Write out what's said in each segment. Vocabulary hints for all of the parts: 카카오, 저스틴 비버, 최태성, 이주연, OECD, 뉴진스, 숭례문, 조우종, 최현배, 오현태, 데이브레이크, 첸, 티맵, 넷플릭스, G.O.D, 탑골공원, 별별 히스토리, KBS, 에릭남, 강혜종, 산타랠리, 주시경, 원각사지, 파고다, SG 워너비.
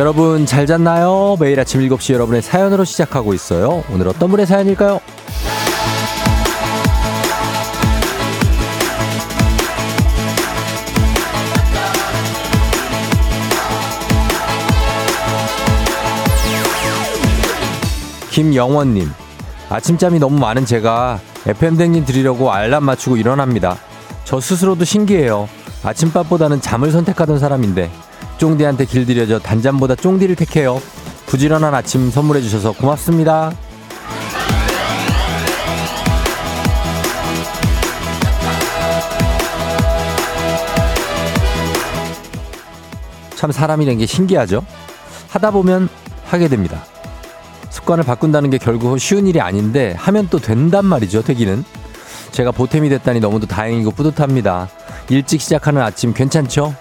여러분 잘 잤나요? 매일 아침 7시 여러분의 사연으로 시작하고 있어요. 오늘 어떤 분의 사연일까요? 김영원님, 아침잠이 너무 많은 제가 FM 대행진 드리려고 알람 맞추고 일어납니다. 저 스스로도 신기해요. 아침밥보다는 잠을 선택하던 사람인데 쫑디한테 길들여져 단잠보다 쫑디를 택해요. 부지런한 아침 선물해 주셔서 고맙습니다. 참 사람이란 게 신기하죠? 하다 보면 하게 됩니다. 습관을 바꾼다는 게 결국 쉬운 일이 아닌데 하면 또 된단 말이죠. 되기는. 제가 보탬이 됐다니 너무도 다행이고 뿌듯합니다. 일찍 시작하는 아침 괜찮죠?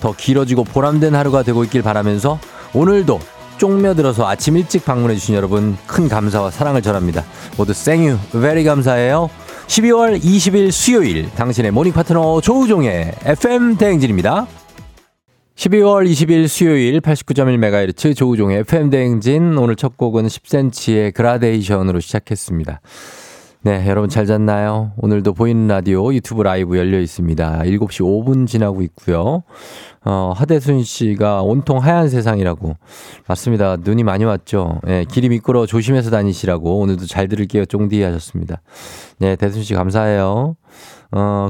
더 길어지고 보람된 하루가 되고 있길 바라면서 오늘도 쪽며들어서 아침 일찍 방문해 주신 여러분 큰 감사와 사랑을 전합니다. 모두 생유 베리 감사해요. 12월 20일 수요일 당신의 모닝 파트너 조우종의 FM 대행진입니다. 12월 20일 수요일 89.1MHz 조우종의 FM 대행진, 오늘 첫 곡은 10cm의 그라데이션으로 시작했습니다. 네, 여러분 잘 잤나요? 오늘도 보이는 라디오 유튜브 라이브 열려 있습니다. 7시 5분 지나고 있고요. 하대순 씨가 온통 하얀 세상이라고. 맞습니다. 눈이 많이 왔죠. 네, 길이 미끄러워 조심해서 다니시라고 오늘도 잘 들을게요 쫑디 하셨습니다. 네, 대순 씨 감사해요.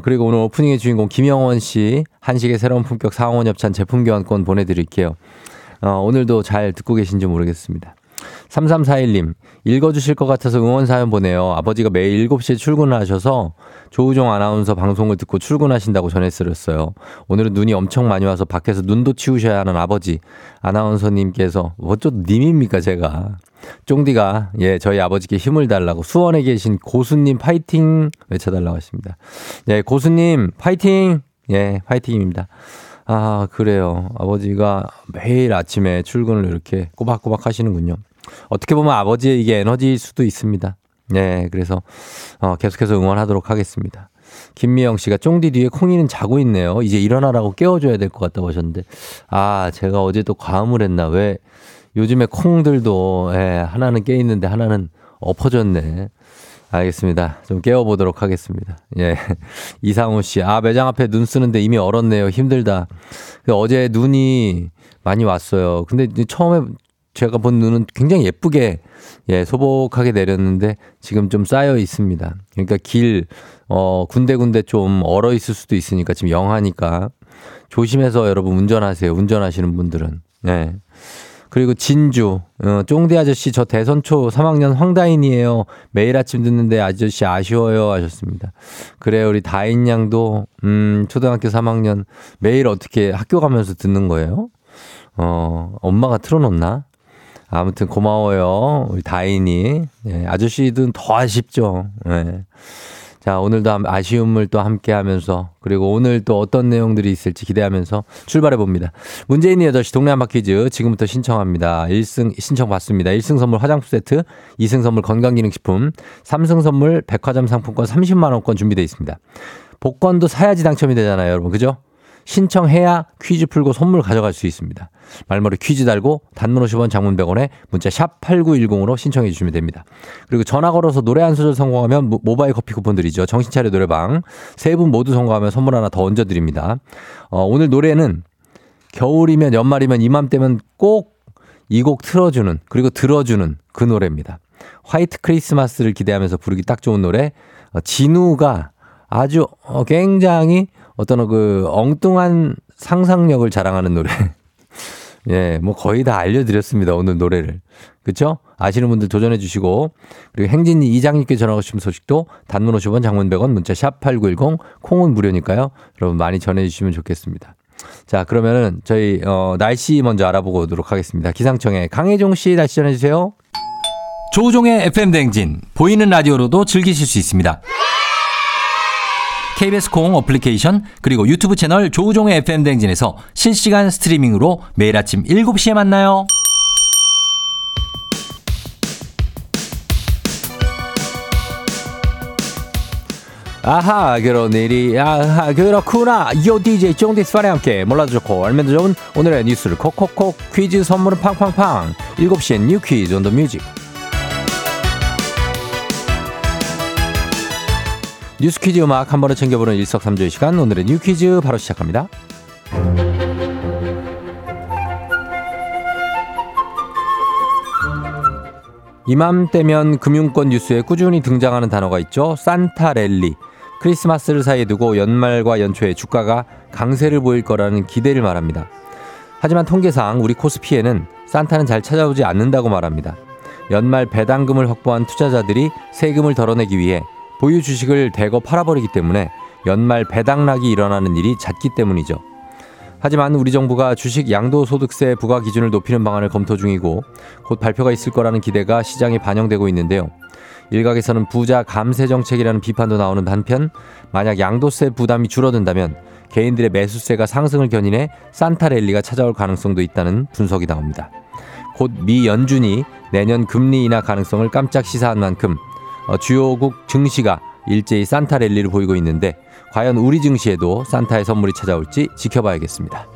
그리고 오늘 오프닝의 주인공 김영원 씨, 한식의 새로운 품격 상원 협찬 제품 교환권 보내드릴게요. 오늘도 잘 듣고 계신지 모르겠습니다. 3341님, 읽어주실 것 같아서 응원 사연 보내요. 아버지가 매일 7시에 출근하셔서 조우종 아나운서 방송을 듣고 출근하신다고 전해드렸어요. 오늘은 눈이 엄청 많이 와서 밖에서 눈도 치우셔야 하는 아버지 아나운서님께서, 어쩌 님입니까 제가. 쫑디가 예 저희 아버지께 힘을 달라고 수원에 계신 고수님 파이팅 외쳐달라고 하십니다. 예, 고수님 파이팅. 예, 파이팅입니다. 아, 그래요. 아버지가 매일 아침에 출근을 이렇게 꼬박꼬박 하시는군요. 어떻게 보면 아버지의 이게 에너지일 수도 있습니다. 네, 그래서 계속해서 응원하도록 하겠습니다. 김미영 씨가 쫑디 뒤에 콩이는 자고 있네요. 이제 일어나라고 깨워줘야 될 것 같다고 하셨는데, 아, 제가 어제 또 과음을 했나. 왜 요즘에 콩들도 예, 하나는 깨 있는데 하나는 엎어졌네. 알겠습니다. 좀 깨워보도록 하겠습니다. 예. 이상우 씨, 아, 매장 앞에 눈 쓰는데 이미 얼었네요. 힘들다. 어제 눈이 많이 왔어요. 근데 처음에 제가 본 눈은 굉장히 예쁘게, 예, 소복하게 내렸는데 지금 좀 쌓여 있습니다. 그러니까 길, 군데군데 좀 얼어 있을 수도 있으니까 지금 영하니까 조심해서 여러분 운전하세요. 운전하시는 분들은. 예. 그리고 진주, 쫑대 아저씨 저 대선초 3학년 황다인이에요. 매일 아침 듣는데 아저씨 아쉬워요 하셨습니다. 그래요, 우리 다인 양도 초등학교 3학년 매일 어떻게 학교 가면서 듣는 거예요? 엄마가 틀어놓나? 아무튼 고마워요 우리 다인이. 예, 아저씨든 더 아쉽죠. 예. 자, 오늘도 아쉬움을 또 함께하면서, 그리고 오늘 또 어떤 내용들이 있을지 기대하면서 출발해봅니다. 문재인의 8시 동네 한바 퀴즈 지금부터 신청합니다. 1승 신청 받습니다. 1승 선물 화장품 세트, 2승 선물 건강기능식품, 3승 선물 백화점 상품권 30만원권 준비되어 있습니다. 복권도 사야지 당첨이 되잖아요 여러분, 그죠? 신청해야 퀴즈 풀고 선물 가져갈 수 있습니다. 말머리 퀴즈 달고 단문 50원 장문 100원에 문자 샵 8910으로 신청해 주시면 됩니다. 그리고 전화 걸어서 노래 한 소절 성공하면 모바일 커피 쿠폰 드리죠. 정신차려 노래방. 세 분 모두 성공하면 선물 하나 더 얹어드립니다. 오늘 노래는 겨울이면 연말이면 이맘때면 꼭 이 곡 틀어주는, 그리고 들어주는 그 노래입니다. 화이트 크리스마스를 기대하면서 부르기 딱 좋은 노래. 진우가 아주 굉장히 어떤 그 엉뚱한 상상력을 자랑하는 노래. 예, 뭐 거의 다 알려드렸습니다 오늘 노래를. 그렇죠? 아시는 분들 도전해 주시고, 그리고 행진이 이장님께 전하고 싶은 소식도 단문 50원 장문 100원 문자 샵8910 콩은 무료니까요 여러분 많이 전해주시면 좋겠습니다. 자, 그러면은 저희 날씨 먼저 알아보고 오도록 하겠습니다. 기상청에 강혜종 씨 날씨 전해주세요. 조우종의 FM 대행진 보이는 라디오로도 즐기실 수 있습니다. KBS 콩 어플리케이션, 그리고 유튜브 채널 조우종의 FM 대행진에서 실시간 스트리밍으로 매일 아침 7시에 만나요. 아하 그러네리 아하 그렇구나. 요 DJ 쫑디스파리 함께 몰라도 좋고 알면 좋은 오늘의 뉴스를 콕콕콕 퀴즈 선물은 팡팡팡 7시엔 뉴 퀴즈 온 더 뮤직. 뉴스 퀴즈 음악 한 번에 챙겨보는 일석삼조의 시간 오늘의 뉴 퀴즈 바로 시작합니다. 이맘때면 금융권 뉴스에 꾸준히 등장하는 단어가 있죠. 산타랠리. 크리스마스를 사이에 두고 연말과 연초에 주가가 강세를 보일 거라는 기대를 말합니다. 하지만 통계상 우리 코스피에는 산타는 잘 찾아오지 않는다고 말합니다. 연말 배당금을 확보한 투자자들이 세금을 덜어내기 위해 보유 주식을 대거 팔아버리기 때문에 연말 배당락이 일어나는 일이 잦기 때문이죠. 하지만 우리 정부가 주식 양도소득세 부과 기준을 높이는 방안을 검토 중이고 곧 발표가 있을 거라는 기대가 시장에 반영되고 있는데요. 일각에서는 부자 감세 정책이라는 비판도 나오는 한편 만약 양도세 부담이 줄어든다면 개인들의 매수세가 상승을 견인해 산타랠리가 찾아올 가능성도 있다는 분석이 나옵니다. 곧 미 연준이 내년 금리 인하 가능성을 깜짝 시사한 만큼 주요국 증시가 일제히 산타랠리를 보이고 있는데 과연 우리 증시에도 산타의 선물이 찾아올지 지켜봐야겠습니다.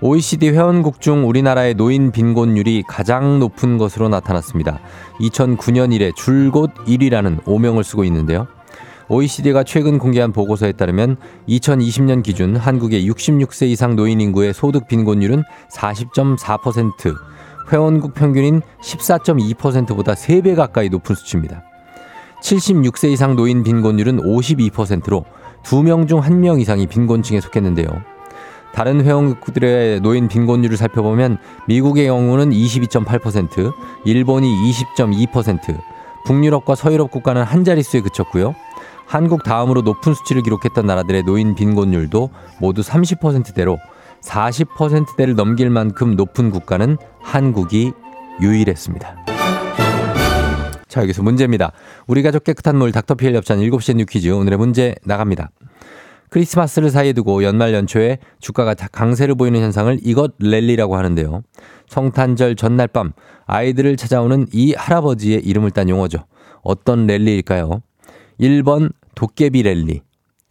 OECD 회원국 중 우리나라의 노인 빈곤율이 가장 높은 것으로 나타났습니다. 2009년 이래 줄곧 1위라는 오명을 쓰고 있는데요. OECD가 최근 공개한 보고서에 따르면 2020년 기준 한국의 66세 이상 노인 인구의 소득 빈곤율은 40.4%, 회원국 평균인 14.2%보다 3배 가까이 높은 수치입니다. 76세 이상 노인 빈곤율은 52%로 2명 중 1명 이상이 빈곤층에 속했는데요. 다른 회원국들의 노인 빈곤율을 살펴보면 미국의 경우는 22.8%, 일본이 20.2%, 북유럽과 서유럽 국가는 한 자릿수에 그쳤고요. 한국 다음으로 높은 수치를 기록했던 나라들의 노인 빈곤율도 모두 30%대로 40%대를 넘길 만큼 높은 국가는 한국이 유일했습니다. 자, 여기서 문제입니다. 우리 가족 깨끗한 물 닥터피엘 협찬 7시에 뉴 퀴즈 오늘의 문제 나갑니다. 크리스마스를 사이에 두고 연말 연초에 주가가 강세를 보이는 현상을 이것 랠리라고 하는데요. 성탄절 전날 밤 아이들을 찾아오는 이 할아버지의 이름을 딴 용어죠. 어떤 랠리일까요? 1번 도깨비 랠리,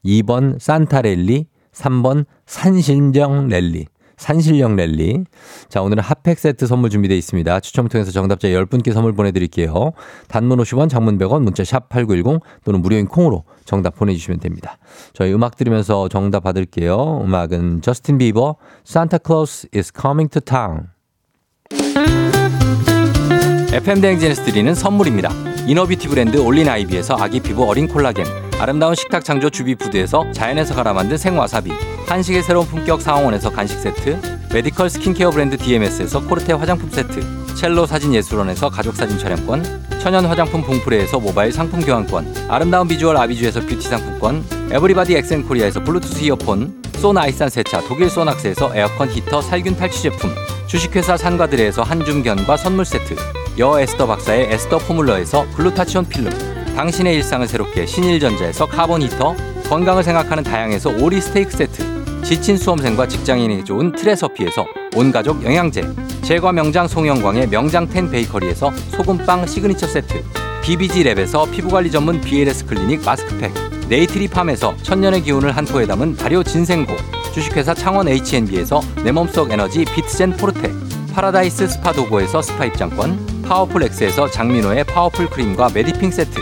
2번 산타 랠리, 3번 산신령 랠리. 자, 오늘은 핫팩 세트 선물 준비되어 있습니다. 추첨을 통해서 정답자 10분께 선물 보내드릴게요. 단문 50원, 장문 100원, 문자 샵 8910 또는 무료인 콩으로 정답 보내주시면 됩니다. 저희 음악 들으면서 정답 받을게요. 음악은 저스틴 비버, Santa Claus is coming to town. FM 대행진에서 드리는 선물입니다. 이너뷰티 브랜드 올린 아이비에서 아기 피부 어린 콜라겐, 아름다운 식탁 창조 주비푸드에서 자연에서 갈아 만든 생와사비, 한식의 새로운 품격 사홍원에서 간식 세트, 메디컬 스킨케어 브랜드 DMS에서 코르테 화장품 세트, 첼로 사진 예술원에서 가족 사진 촬영권, 천연 화장품 봉프레에서 모바일 상품 교환권, 아름다운 비주얼 아비주에서 뷰티 상품권, 에브리바디 엑센코리아에서 블루투스 이어폰, 소나 아이산 세차 독일 소낙스에서 에어컨 히터 살균 탈취 제품, 주식회사 산과들레에서 한줌견과 선물 세트, 여 에스더 박사의 에스더 포뮬러에서 글루타치온 필름, 당신의 일상을 새롭게 신일전자에서 카본 히터, 건강을 생각하는 다양에서 오리 스테이크 세트, 지친 수험생과 직장인이 좋은 트레서피에서 온가족 영양제, 제과 명장 송영광의 명장텐 베이커리에서 소금빵 시그니처 세트, BBG랩에서 피부관리 전문 BLS 클리닉 마스크팩, 네이트리팜에서 천년의 기운을 한 포에 담은 발효 진생고, 주식회사 창원 H&B에서 내 몸속 에너지 비트젠 포르테, 파라다이스 스파도고에서 스파 입장권, 파워풀엑스에서 장민호의 파워풀 크림과 메디핑 세트,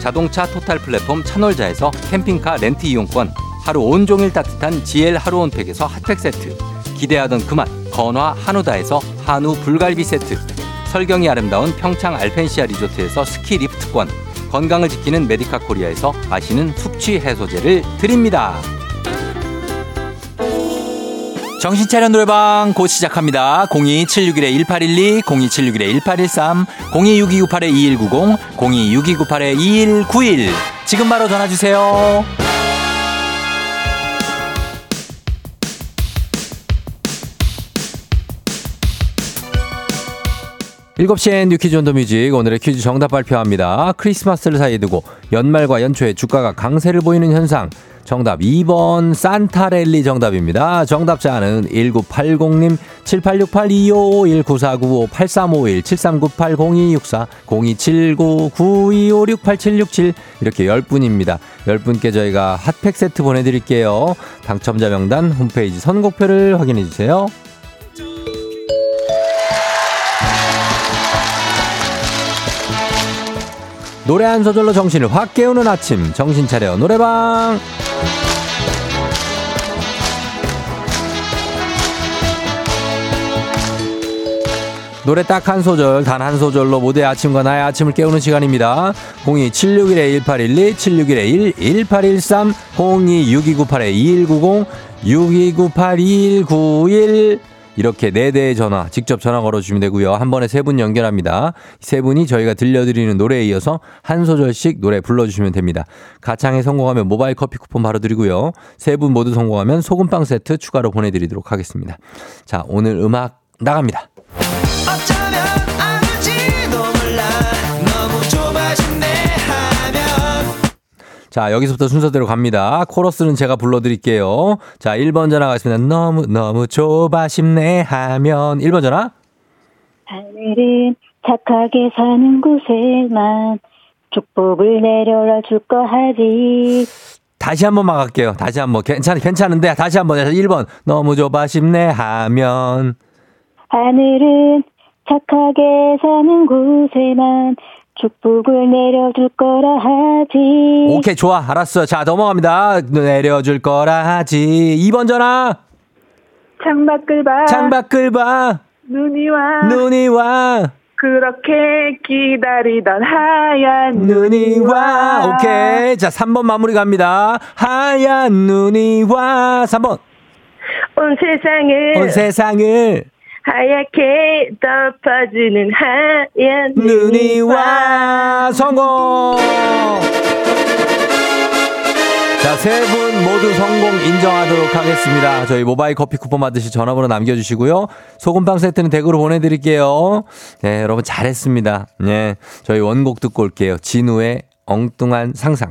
자동차 토탈 플랫폼 차놀자에서 캠핑카 렌트 이용권, 하루 온종일 따뜻한 GL 하루온팩에서 핫팩 세트, 기대하던 그 맛 건화 한우다에서 한우 불갈비 세트, 설경이 아름다운 평창 알펜시아 리조트에서 스키 리프트권, 건강을 지키는 메디카 코리아에서 마시는 숙취 해소제를 드립니다. 정신차려 노래방 곧 시작합니다. 02761-1812, 02761-1813, 026298-2190, 026298-2191. 지금 바로 전화주세요. 일곱 시엔 뉴퀴즈 온 더 뮤직. 오늘의 퀴즈 정답 발표합니다. 크리스마스를 사이에 두고 연말과 연초에 주가가 강세를 보이는 현상. 정답 2번 산타랠리 정답입니다. 정답자는 1980님, 786825194958355173980264027992568767 이렇게 10분입니다. 10분께 저희가 핫팩 세트 보내드릴게요. 당첨자 명단 홈페이지 선곡표를 확인해주세요. 노래 한 소절로 정신을 확 깨우는 아침, 정신 차려 노래방. 노래 딱 한 소절, 단 한 소절로 모두의 아침과 나의 아침을 깨우는 시간입니다. 02761-1812, 761-1813, 026298-2190, 6298-2191 이렇게 4대의 전화, 직접 전화 걸어주시면 되고요. 한 번에 3분 연결합니다. 3분이 저희가 들려드리는 노래에 이어서 한 소절씩 노래 불러주시면 됩니다. 가창에 성공하면 모바일 커피 쿠폰 바로 드리고요. 3분 모두 성공하면 소금빵 세트 추가로 보내드리도록 하겠습니다. 자, 오늘 음악 나갑니다. 자, 여기서부터 순서대로 갑니다. 코러스는 제가 불러드릴게요. 자, 1번 전화 가겠습니다. 너무 좁아 싶네 하면 1번 전화. 하늘은 착하게 사는 곳에만 축복을 내려라 줄 거 하지. 다시 한번 막을게요. 다시 한번. 괜찮은데 다시 한번. 1번 너무 좁아 싶네 하면. 하늘은 착하게 사는 곳에만 축복을 내려줄 거라 하지. 오케이, 좋아, 알았어. 자, 넘어갑니다. 내려줄 거라 하지. 2번 전화. 창밖을 봐 눈이 와 그렇게 기다리던 하얀 눈이 와. 오케이, 자, 3번 마무리 갑니다. 하얀 눈이 와. 3번 온 세상을 하얗게 덮어주는 하얀 눈이 와. 성공. 자, 3분 모두 성공 인정하도록 하겠습니다. 저희 모바일 커피 쿠폰 받으실 전화번호 남겨주시고요. 소금빵 세트는 댁으로 보내드릴게요. 네, 여러분 잘했습니다. 네, 저희 원곡 듣고 올게요. 진우의 엉뚱한 상상.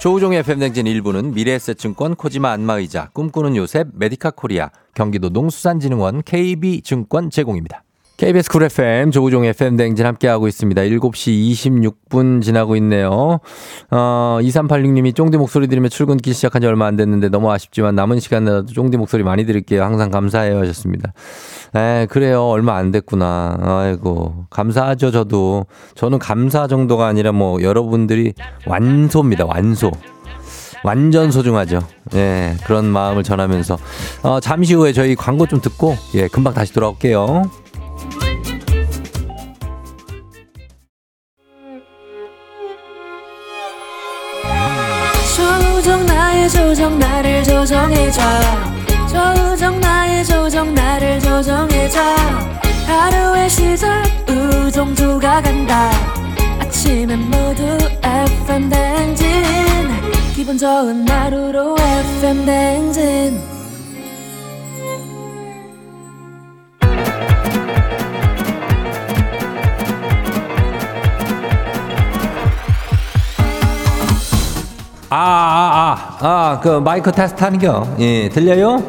조우종의 FM 대행진 1부는 미래에셋증권, 코지마 안마의자, 꿈꾸는 요셉, 메디카 코리아, 경기도 농수산진흥원, KB증권 제공입니다. KBS 쿨 FM 조우종의 FM 대행진 함께하고 있습니다. 7시 26분 지나고 있네요. 2386님이 쫑디 목소리 들으며 출근길 시작한 지 얼마 안 됐는데 너무 아쉽지만 남은 시간에라도 쫑디 목소리 많이 들을게요. 항상 감사해요 하셨습니다. 에, 그래요. 얼마 안 됐구나. 아이고, 감사하죠. 저는 감사 정도가 아니라 뭐 여러분들이 완소입니다. 완소. 완전 소중하죠. 예, 그런 마음을 전하면서 잠시 후에 저희 광고 좀 듣고 예, 금방 다시 돌아올게요. 조우종 나의 조정 나를 조정해줘. 조우종 나의 조정 나를 조정해줘. 하루의 시절 우정조가 간다. 아침엔 모두 FM 대행진. 기분 좋은 하루로 FM 대행진. 마이크 테스트 하는겨. 예, 들려요?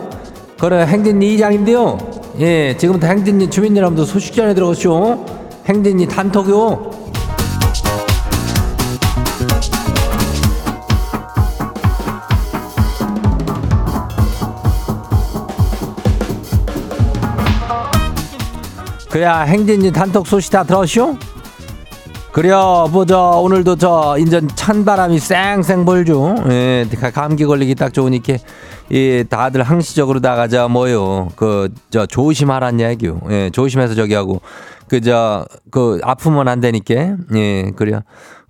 그래, 행진이 이장인데요. 예, 지금부터 행진이 주민 여러분들 소식 전해 들어오시오. 행진이 단톡요. 그래야 행진이 단톡 소식 다 들었쇼? 그려, 오늘도 인전 찬바람이 쌩쌩 불죠. 예, 감기 걸리기 딱 좋으니까, 예, 다들 항시적으로 나가자, 뭐요. 조심하란 얘기요. 예, 조심해서 저기 하고, 아프면 안 되니까, 예, 그려.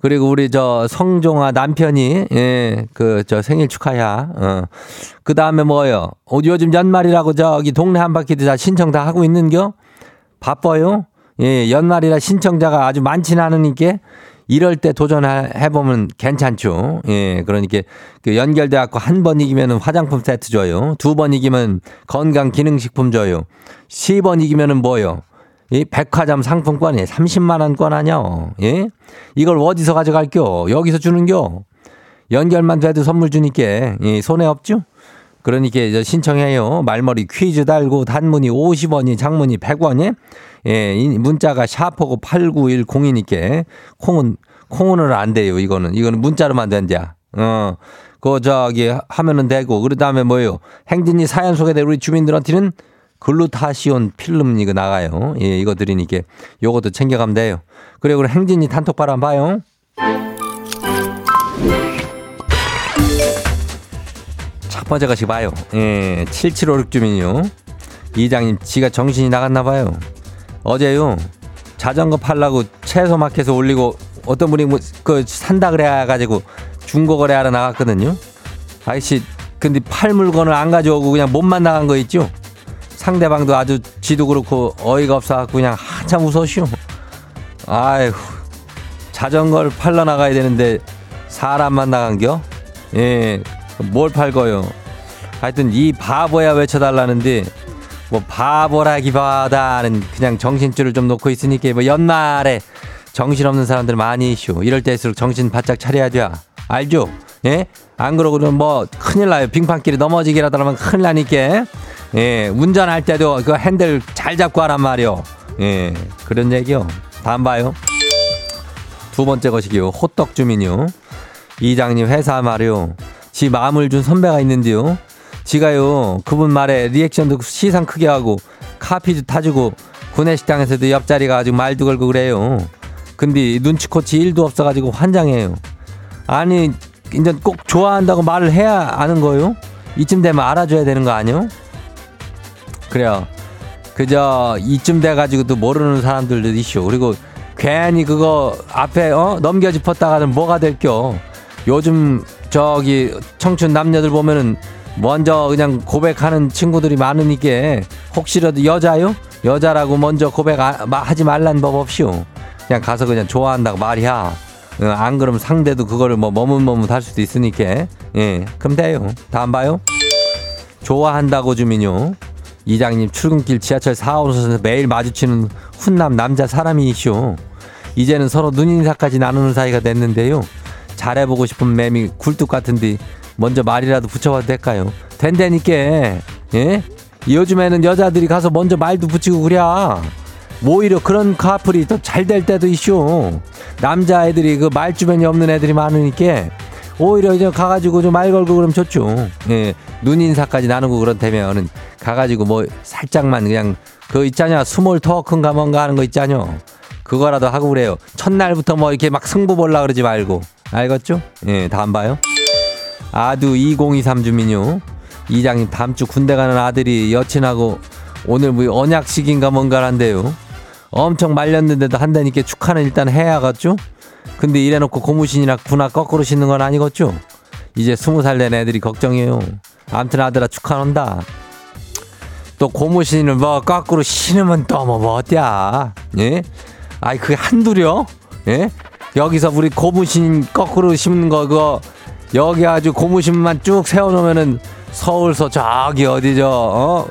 그리고 우리 저 성종아 남편이 예, 그 저 생일 축하야. 그 다음에 뭐요? 요즘 연말이라고 저기 동네 한 바퀴도 다 신청 다 하고 있는겨? 바빠요? 예, 연말이라 신청자가 아주 많진 않으니까 이럴 때 도전해보면 괜찮죠. 예, 그러니까 연결돼갖고 한 번 이기면 화장품 세트 줘요. 두 번 이기면 건강기능식품 줘요. 10번 이기면 뭐요? 이 백화점 상품권이 30만원권 아냐? 예? 이걸 어디서 가져갈겨? 여기서 주는겨? 연결만 돼도 선물 주니까 예, 손해 없죠? 그러니까 신청해요. 말머리 퀴즈 달고 단문이 50원이 장문이 100원이 예, 문자가 샤프고 89102니까 콩은 안 돼요. 이거는 문자로만 된다. 그거 저기 하면은 되고. 그 다음에 뭐예요? 행진이 사연 소개된 우리 주민들한테는 글루타시온 필름 이거 나가요. 예, 이거 드리니까 요것도 챙겨가면 돼요. 그리고 행진이 단톡방 한번 봐요. 첫 번째 것이 봐요. 예, 7756 주민이요. 이장님, 지가 정신이 나갔나 봐요. 어제요, 자전거 팔라고 채소마켓에 올리고 어떤 분이 뭐 그 산다 그래가지고 중고거래하러 나갔거든요. 아이씨, 근데 팔 물건을 안 가져오고 그냥 몸만 나간 거 있죠? 상대방도 아주 지도 그렇고 어이가 없어갖고 그냥 한참 웃었슈. 아이고, 자전거를 팔러 나가야 되는데 사람만 나간겨? 예, 뭘 팔거요? 하여튼 이 바보야 외쳐달라는데 뭐 바보라기보다는 그냥 정신줄을 좀 놓고 있으니까 뭐 연말에 정신없는 사람들 많이 있슈. 이럴 때일수록 정신 바짝 차려야 돼. 알죠? 예? 안 그러고는 뭐 큰일 나요. 빙판길에 넘어지기라도 하면 큰일 나니까. 예, 운전할 때도 그 핸들 잘 잡고 하란 말이요. 예, 그런 얘기요. 다음 봐요. 두 번째 것이기요. 호떡 주민이요. 이장님 회사 말이요. 지 마음을 준 선배가 있는데요. 지가요, 그분 말에 리액션도 시상 크게 하고 카피도 타주고 구내식당에서도 옆자리 가지고 말도 걸고 그래요. 근데 눈치코치 1도 없어가지고 환장해요. 아니, 이제 꼭 좋아한다고 말을 해야 아는 거요? 이쯤 되면 알아줘야 되는 거 아니요? 그래요. 그저 이쯤 돼가지고도 모르는 사람들도 있쇼. 그리고 괜히 그거 앞에 넘겨짚었다가는 뭐가 될겨. 요즘 저기 청춘 남녀들 보면은 먼저 그냥 고백하는 친구들이 많으니까 혹시라도 여자요? 여자라고 먼저 고백하지 말란 법 없이요. 그냥 가서 그냥 좋아한다고 말이야. 안 그러면 상대도 그거를 뭐 머뭇머뭇할 수도 있으니까. 예, 그럼 돼요. 다음 봐요. 좋아한다고 주민요. 이장님 출근길 지하철 4호선에서 매일 마주치는 훈남 남자 사람이시오. 이제는 서로 눈인사까지 나누는 사이가 됐는데요. 잘해보고 싶은 맴이 굴뚝 같은데 먼저 말이라도 붙여봐도 될까요? 된다니까. 예? 요즘에는 여자들이 가서 먼저 말도 붙이고 그래. 오히려 그런 커플이 더 잘 될 때도 있쇼. 남자애들이 그 말 주변이 없는 애들이 많으니까 오히려 이제 가가지고 좀 말 걸고 그러면 좋죠. 예, 눈인사까지 나누고 그렇다면은 가가지고 뭐 살짝만 그냥 그 있잖냐 스몰 토크인가 뭔가 하는 거 있잖냐 그거라도 하고 그래요. 첫날부터 뭐 이렇게 막 승부 보려고 그러지 말고. 알겠죠? 예, 다음 봐요. 아두 2023 주민요. 이장님 다음 주 군대 가는 아들이 여친하고 오늘 뭐 언약식인가 뭔가 한대요. 엄청 말렸는데도 한다니까 축하는 일단 해야겠죠? 근데 이래놓고 고무신이나 군화 거꾸로 신는 건 아니겠죠? 이제 20살 된 애들이 걱정해요. 암튼 아들아 축하한다. 또 고무신을 뭐 거꾸로 신으면 또 뭐 어때야? 예? 아이 그게 한둘이요? 예? 여기서 우리 고무신 거꾸로 신는 거 그거 여기 아주 고무신만 쭉 세워놓으면은 서울서 저기 어디죠?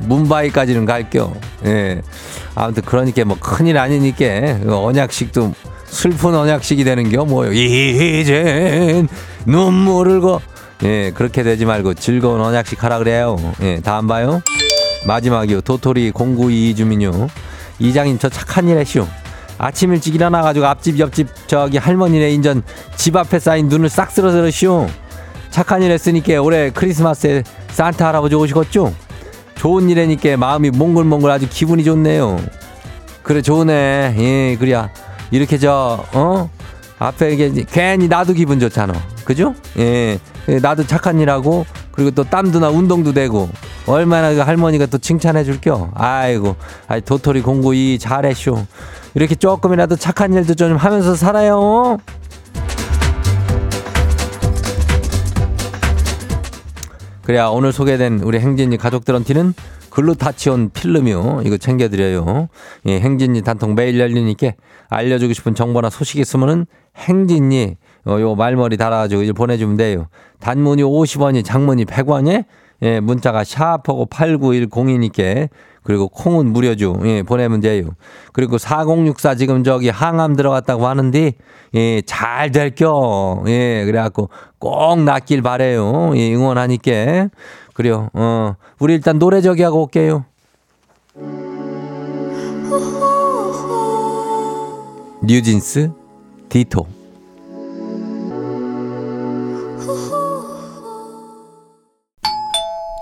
문바이까지는 갈게요. 예. 아무튼 그러니까 뭐 큰일 아니니까 언약식도 슬픈 언약식이 되는 게 뭐예요? 이젠 눈물을 예, 그렇게 되지 말고 즐거운 언약식 하라 그래요. 예, 다음 봐요. 마지막이요. 도토리 0922 주민요. 이장님 저 착한 일 했슈. 아침 일찍 일어나가지고 앞집 옆집 저기 할머니네 인전 집 앞에 쌓인 눈을 싹 쓸어들었슈. 착한 일 했으니까 올해 크리스마스에 산타 할아버지 오시겠죠? 좋은 일 하니까 마음이 몽글몽글 아주 기분이 좋네요. 그래 좋네. 예, 그래야 이렇게 앞에 이게 괜히 나도 기분 좋잖아. 그죠? 예, 나도 착한 일하고 그리고 또 땀도 나 운동도 되고 얼마나 그 할머니가 또 칭찬해 줄겨. 아이고, 도토리 공구 이 잘했쇼. 이렇게 조금이라도 착한 일도 좀 하면서 살아요. 그래야 오늘 소개된 우리 행진이 가족들한테는 글루타치온 필름이요. 이거 챙겨드려요. 예, 행진이 단통 매일 열리니까 알려주고 싶은 정보나 소식 있으면은 행진이 요 말머리 달아가지고 이제 보내주면 돼요. 단문이 50원이 장문이 100원이 예, 문자가 샤프하고 89102니까 그리고 콩은 무료죠. 예, 보내면 돼요. 그리고 4064 지금 저기 항암 들어갔다고 하는데 예, 잘 될겨. 예, 그래갖고 꼭 낫길 바래요. 예, 응원하니까. 그래요. 우리 일단 노래 저기 하고 올게요. 뉴진스 디토.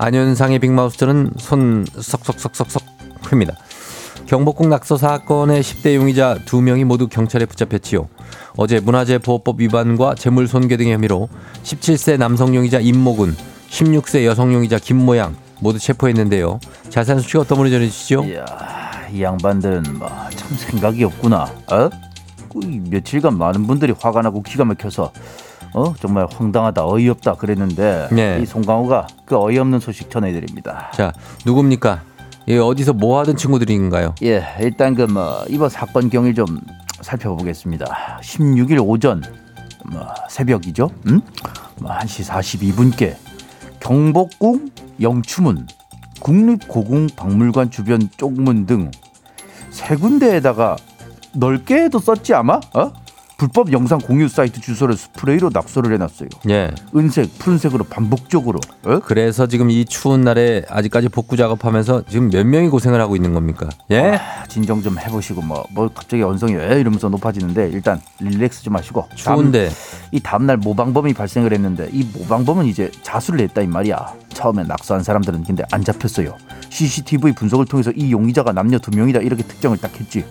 안현상의 빅마우스는 손 석석석석석 홙니다. 경복궁 낙서 사건의 10대 용의자 2명이 모두 경찰에 붙잡혔지요. 어제 문화재보호법 위반과 재물손괴 등의 혐의로 17세 남성 용의자 임모군, 16세 여성 용의자 김모양 모두 체포했는데요. 자세한 소식 어떤 분이 전해주시죠? 이야, 이 양반들은 뭐 참 생각이 없구나. 어? 며칠간 많은 분들이 화가 나고 기가 막혀서 정말 황당하다, 어이없다 그랬는데 네. 이 송강호가 그 어이없는 소식 전해드립니다. 자, 누굽니까? 예, 어디서 뭐 하던 친구들인가요? 예, 일단 그 뭐 이번 사건 경위 좀 살펴보겠습니다. 16일 오전 뭐 새벽이죠? 뭐 1시 42분께 경복궁 영추문, 국립고궁박물관 주변 쪽문 등 세 군데에다가 넓게도 썼지 아마? 불법 영상 공유 사이트 주소를 스프레이로 낙서를 해놨어요. 예. 은색, 푸른색으로 반복적으로. 그래서 지금 이 추운 날에 아직까지 복구 작업하면서 지금 몇 명이 고생을 하고 있는 겁니까? 예. 진정 좀 해보시고 뭐 갑자기 언성이 왜 이러면서 높아지는데 일단 릴렉스 좀 하시고. 추운데. 이 다음날 모방범이 발생을 했는데 이 모방범은 이제 자수를 했다 이 말이야. 처음에 낙서한 사람들은 근데 안 잡혔어요. CCTV 분석을 통해서 이 용의자가 남녀 2명이다 이렇게 특정을 딱 했지.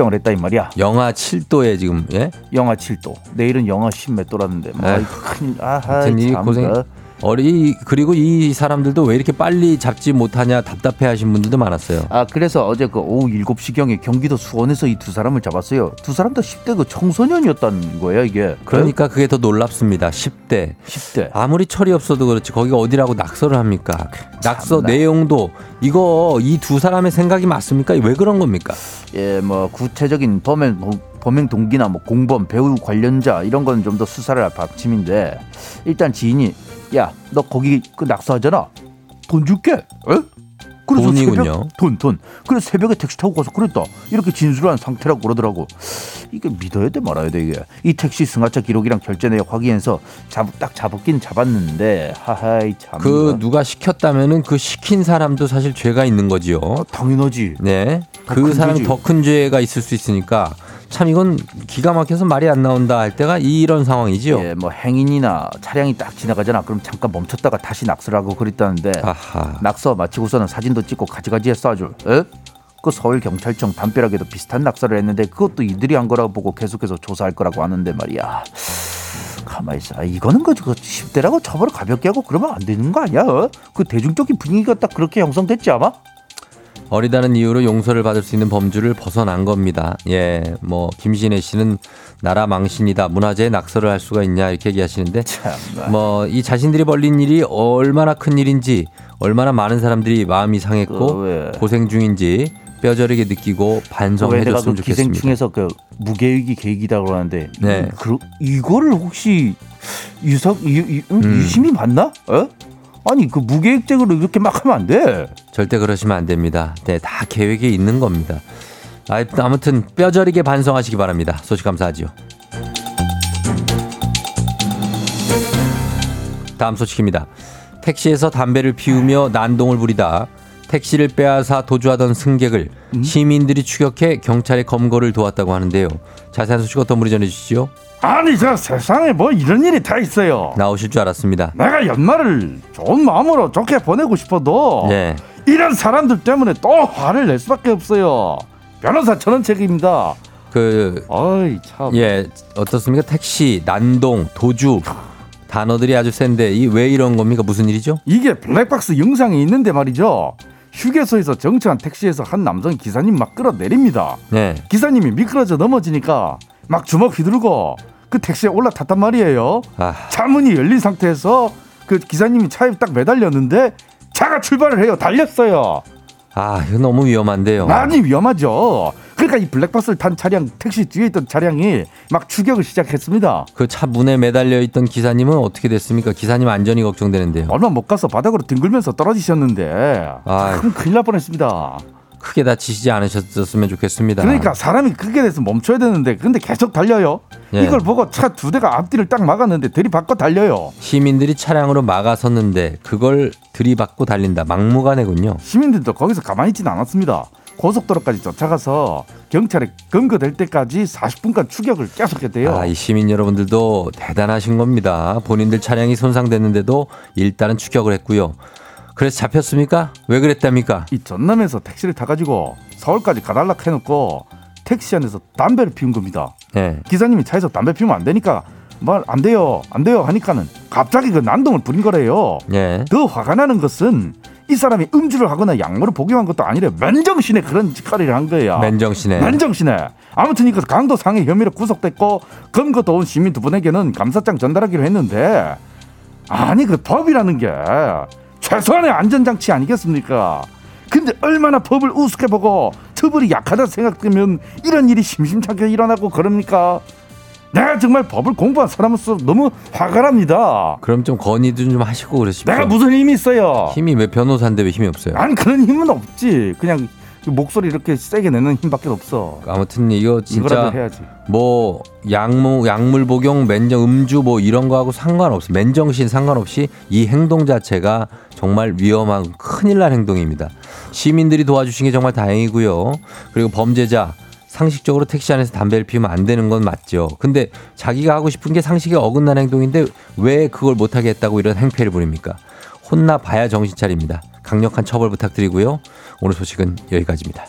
을 했다 이 말이야. 영하 7도에 지금 예? 영하 7도. 내일은 영하 10몇 도라는데. 큰일. 아이 고생. 그리고 이 사람들도 왜 이렇게 빨리 잡지 못하냐 답답해하신 분들도 많았어요. 그래서 어제 그 오후 7시경에 경기도 수원에서 이 두 사람을 잡았어요. 두 사람 다 10대 그 청소년이었다는 거예요 이게. 그러니까 그게 더 놀랍습니다. 10대. 아무리 철이 없어도 그렇지 거기가 어디라고 낙서를 합니까? 낙서 내용도 이거 이 두 사람의 생각이 맞습니까? 왜 그런 겁니까? 예, 뭐 구체적인 범행 동기나 뭐 공범, 배우 관련자 이런 건 좀 더 수사를 할 방침인데 일단 지인이 야, 너 거기 그 낙서하잖아. 돈 줄게. 에? 그래서 돈이군요. 새벽. 그래서 새벽에 택시 타고 가서 그랬다. 이렇게 진술한 상태라고 그러더라고. 이게 믿어야 돼 말아야 돼 이게. 이 택시 승하차 기록이랑 결제 내역 확인해서 딱 잡았긴 잡았는데 하하이 참. 그 누가 시켰다면은 그 시킨 사람도 사실 죄가 있는 거지요. 당연하지. 네. 그 사람 더 큰 죄가 있을 수 있으니까. 참 이건 기가 막혀서 말이 안 나온다 할 때가 이런 상황이지요. 예, 뭐 행인이나 차량이 딱 지나가잖아. 그럼 잠깐 멈췄다가 다시 낙서를 하고 그랬다는데 아하. 낙서 마치고서는 사진도 찍고 가지가지에 쏴줘. 그 서울경찰청 담벼락에도 비슷한 낙서를 했는데 그것도 이들이 한 거라고 보고 계속해서 조사할 거라고 하는데 말이야. 가만히 있어. 이거는 그 10대라고 처벌을 가볍게 하고 그러면 안 되는 거 아니야? 그 대중적인 분위기가 딱 그렇게 형성됐지 아마? 어리다는 이유로 용서를 받을 수 있는 범주를 벗어난 겁니다. 예, 뭐 김신혜 씨는 나라 망신이다, 문화재에 낙서를 할 수가 있냐 이렇게 얘기하시는데, 뭐 이 자신들이 벌린 일이 얼마나 큰 일인지, 얼마나 많은 사람들이 마음이 상했고 고생 중인지 뼈저리게 느끼고 반성해줬으면 좋겠습니다. 기생충에서 그 무계획이 계획이다 그러는데, 네, 이거를 혹시 유심히 봤나? 아니 그 무계획적으로 이렇게 막 하면 안 돼. 절대 그러시면 안 됩니다. 네, 다 계획이 있는 겁니다. 아무튼 뼈저리게 반성하시기 바랍니다. 소식 감사하지요. 다음 소식입니다. 택시에서 담배를 피우며 난동을 부리다 택시를 빼앗아 도주하던 승객을 시민들이 추격해 경찰의 검거를 도왔다고 하는데요. 자세한 소식 어떤 분이 전해주시죠? 아니 저 세상에 뭐 이런 일이 다 있어요. 나오실 줄 알았습니다. 내가 연말을 좋은 마음으로 좋게 보내고 싶어도 네. 이런 사람들 때문에 또 화를 낼 수밖에 없어요. 변호사 저는 책임입니다. 어이 참. 예, 어떻습니까? 택시, 난동, 도주 단어들이 아주 센데 이 왜 이런 겁니까? 무슨 일이죠? 이게 블랙박스 영상이 있는데 말이죠. 휴게소에서 정차한 택시에서 한 남성 기사님 막 끌어내립니다. 네. 기사님이 미끄러져 넘어지니까 막 주먹 휘두르고 그 택시에 올라탔단 말이에요. 아. 차문이 열린 상태에서 그 기사님이 차에 딱 매달렸는데 차가 출발을 해요. 달렸어요. 아, 이거 너무 위험한데요. 많이 위험하죠. 그러니까 이 블랙박스를 탄 차량, 택시 뒤에 있던 차량이 막 추격을 시작했습니다. 그 차 문에 매달려 있던 기사님은 어떻게 됐습니까? 기사님 안전이 걱정되는데요. 얼마 못 가서 바닥으로 뒹굴면서 떨어지셨는데 아, 큰일 날 뻔했습니다. 크게 다치시지 않으셨으면 좋겠습니다. 그러니까 사람이 크게 돼서 멈춰야 되는데 근데 계속 달려요. 예. 이걸 보고 차 두 대가 앞뒤를 딱 막았는데 들이받고 달려요. 시민들이 차량으로 막아섰는데 그걸 들이받고 달린다. 막무가내군요. 시민들도 거기서 가만히 있지는 않았습니다. 고속도로까지 쫓아가서 경찰에 검거될 때까지 40분간 추격을 계속했대요. 아, 이 시민 여러분들도 대단하신 겁니다. 본인들 차량이 손상됐는데도 일단은 추격을 했고요. 그래서 잡혔습니까? 왜 그랬답니까? 이 전남에서 택시를 타가지고 서울까지 가달락 해놓고 택시 안에서 담배를 피운 겁니다. 네. 기사님이 차에서 담배 피우면 안 되니까 말 안 돼요, 안 돼요 하니까는 갑자기 그 난동을 부린 거래요. 네. 더 화가 나는 것은 이 사람이 음주를 하거나 약물을 복용한 것도 아니래. 맨정신에 그런 짓거리를 한 거예요. 맨정신에. 아무튼 이거 강도 상해 혐의로 구속됐고 검거도 온 시민 두 분에게는 감사장 전달하기로 했는데 아니 그 법이라는 게 최소한의 안전장치 아니겠습니까? 근데 얼마나 법을 우습게 보고 처벌이 약하다 생각되면 이런 일이 심심찮게 일어나고 그럽니까? 내가 정말 법을 공부한 사람으로서 너무 화가 납니다. 그럼 좀 건의도 좀 하시고 그러십시오. 내가 무슨 힘이 있어요? 힘이 왜 변호사인데 왜 힘이 없어요? 아니 그런 힘은 없지. 그냥 목소리 이렇게 세게 내는 힘밖에 없어. 아무튼 이거 진짜 해야지. 뭐 약물 복용, 맨정 음주 뭐 이런 거하고 상관없이 맨정신 상관없이 이 행동 자체가 정말 위험한 큰일 날 행동입니다. 시민들이 도와주신 게 정말 다행이고요. 그리고 범죄자 상식적으로 택시 안에서 담배를 피우면 안 되는 건 맞죠. 근데 자기가 하고 싶은 게 상식에 어긋난 행동인데 왜 그걸 못하게 했다고 이런 행패를 부립니까? 혼나봐야 정신 차립니다. 강력한 처벌 부탁드리고요. 오늘 소식은 여기까지입니다.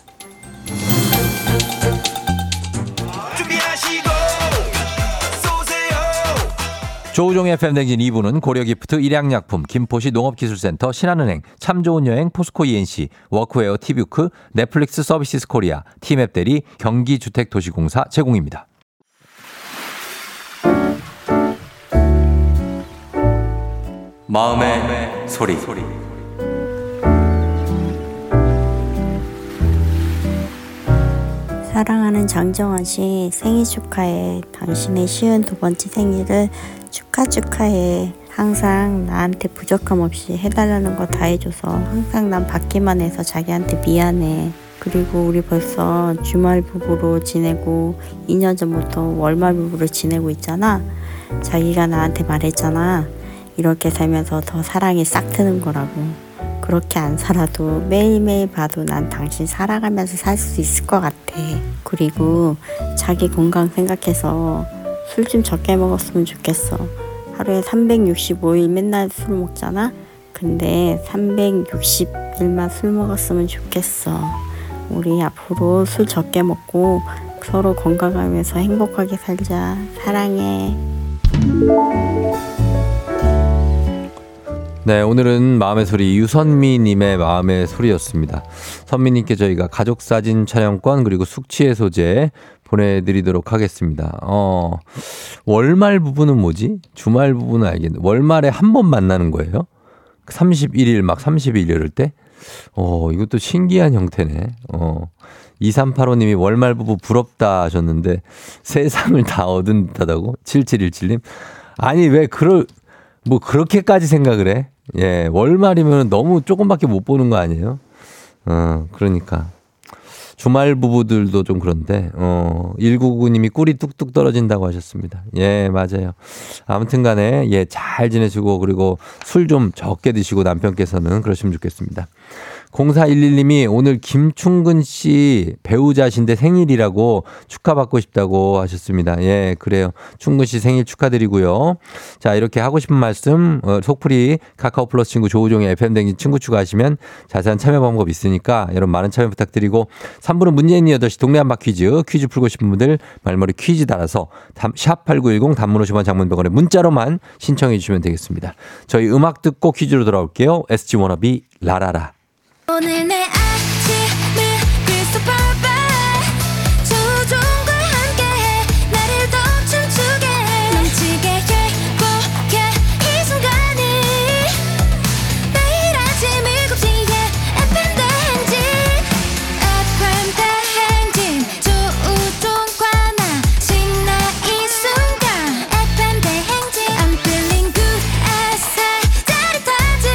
조우종의 FM 대행진 2부는 고려기프트, 일양약품, 김포시 농업기술센터, 신한은행, 참 좋은 여행, 포스코 ENC, 워크웨어 티뷰크, 넷플릭스 서비스 코리아, 티맵 대리, 경기주택도시공사 제공입니다. 마음의 소리. 사랑하는 장정환 씨, 생일 축하해. 당신의 52번째 생일을 축하해. 항상 나한테 부족함 없이 해달라는 거 다 해줘서 항상 난 받기만 해서 자기한테 미안해. 그리고 우리 벌써 주말 부부로 지내고 2년 전부터 월말 부부로 지내고 있잖아. 자기가 나한테 말했잖아. 이렇게 살면서 더 사랑이 싹 트는 거라고. 그렇게 안 살아도 매일매일 봐도 난 당신 살아가면서 살 수 있을 것 같아. 그리고 자기 건강 생각해서 술 좀 적게 먹었으면 좋겠어. 하루에 365일 맨날 술 먹잖아? 근데 360일만 술 먹었으면 좋겠어. 우리 앞으로 술 적게 먹고 서로 건강하면서 행복하게 살자. 사랑해. 네, 오늘은 마음의 소리 유선미님의 마음의 소리였습니다. 선미님께 저희가 가족사진 촬영권 그리고 숙취해소제 보내드리도록 하겠습니다. 월말 부부는 뭐지? 주말 부부는 알겠는데 월말에 한 번 만나는 거예요? 31일 막 30일 이럴 때? 이것도 신기한 형태네. 2385님이 월말 부부 부럽다 하셨는데 세상을 다 얻은 듯하다고? 7717님 아니 왜 그렇게까지 생각을 해? 예, 월말이면 너무 조금밖에 못 보는 거 아니에요? 그러니까. 주말 부부들도 좀 그런데 1999님이 꿀이 뚝뚝 떨어진다고 하셨습니다. 예, 맞아요. 아무튼 간에 예, 잘 지내시고 그리고 술 좀 적게 드시고 남편께서는 그러시면 좋겠습니다. 0411님이 오늘 김충근 씨 배우자신데 생일이라고 축하받고 싶다고 하셨습니다. 예, 그래요. 충근 씨 생일 축하드리고요. 자, 이렇게 하고 싶은 말씀 속풀이 카카오 플러스 친구 조우종의 FM 대행진 친구 추가하시면 자세한 참여 방법 있으니까 여러분 많은 참여 부탁드리고 3부는 문재인이 8시 동네 한바 퀴즈 풀고 싶은 분들 말머리 퀴즈 달아서 샵8910 단문 50원 장문병원에 문자로만 신청해 주시면 되겠습니다. 저희 음악 듣고 퀴즈로 돌아올게요. SG 워너비 라라라. 오늘 내 아침을 crystal perfect 조종과 함께해 나를 더 춤추게 해 넘치게 행복해 이 순간이 매일 아침 7시에 FM 대행진 조우종과 나 신나 이 순간 FM 대행진 I'm feeling good as I 짜릿하지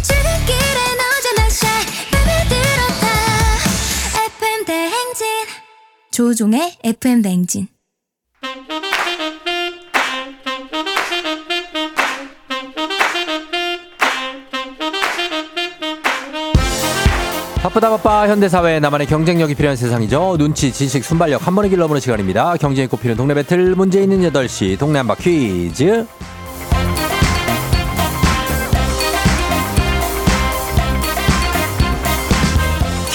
출근길 FM 대행진 조우종의 FM 대행진 바쁘다 바빠 현대사회에 나만의 경쟁력이 필요한 세상이죠. 눈치, 지식, 순발력 한 번의 길 넘으는 시간입니다. 경쟁이 꼽히는 동네 배틀 문제 있는 8시 동네 한바 퀴즈.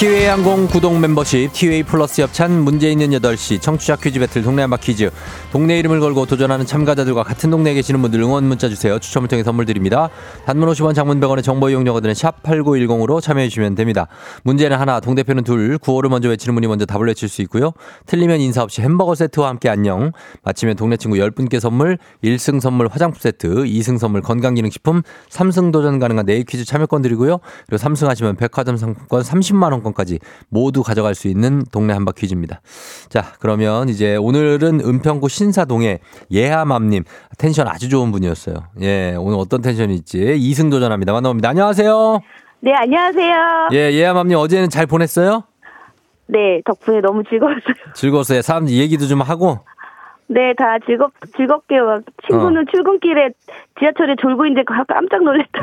TWA항공 구독 멤버십, TWA 플러스 협찬, 문제 있는 8시, 청취자 퀴즈 배틀, 동네 한바 퀴즈. 동네 이름을 걸고 도전하는 참가자들과 같은 동네에 계시는 분들 응원 문자 주세요. 추첨을 통해 선물 드립니다. 단문 50원 장문 100원의 정보 이용료가 드는 샵 8910으로 참여해 주시면 됩니다. 문제는 하나, 동대표는 둘, 구호를 먼저 외치는 분이 먼저 답을 외칠 수 있고요. 틀리면 인사 없이 햄버거 세트와 함께 안녕. 마치면 동네 친구 10분께 선물, 1승 선물 화장품 세트, 2승 선물 건강기능식품, 3승 도전 가능한 네일 퀴즈 참여권 드리고요. 그리고 3승 하시면 백화점 상품권 30만원 까지 모두 가져갈 수 있는 동네 한바 퀴즈입니다. 자, 그러면 이제 오늘은 은평구 신사동의 예하맘님 텐션 아주 좋은 분이었어요. 예, 오늘 어떤 텐션일지 2승 도전합니다. 만나봅니다. 안녕하세요. 네, 안녕하세요. 예, 예하맘님 어제는 잘 보냈어요? 네, 덕분에 너무 즐거웠어요. 즐거웠어요. 사람들 얘기도 좀 하고. 네, 다 즐겁게 막 친구는 출근길에 지하철에 졸고 있는데 깜짝 놀랐다.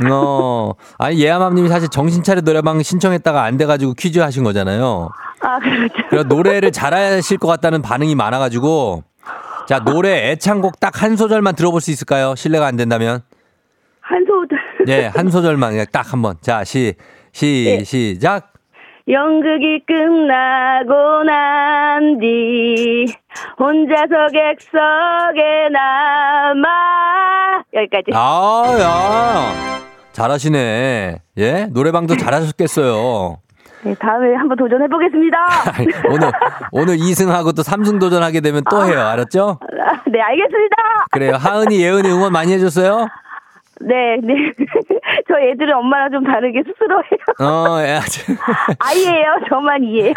아니 예아맘님이 사실 정신차려 노래방 신청했다가 안 돼가지고 퀴즈 하신 거잖아요. 아, 그렇죠. 그래서 노래를 잘하실 것 같다는 반응이 많아가지고 자 노래 애창곡 딱 한 소절만 들어볼 수 있을까요? 실례가 안 된다면 한 소절. 네, 한 소절만 딱 한 번. 자, 네. 시작. 연극이 끝나고 난 뒤 혼자서 객석에 남아 여기까지. 아야 잘하시네. 예, 노래방도 잘하셨겠어요. 네, 다음에 한번 도전해 보겠습니다. 오늘 2승하고 또 3승 도전하게 되면 또 해요. 알았죠? 네, 알겠습니다. 그래요. 하은이, 예은이 응원 많이 해줬어요? 네. 저 애들은 엄마랑 좀 다르게 스스로해요. 아이예요. 저만 이예요.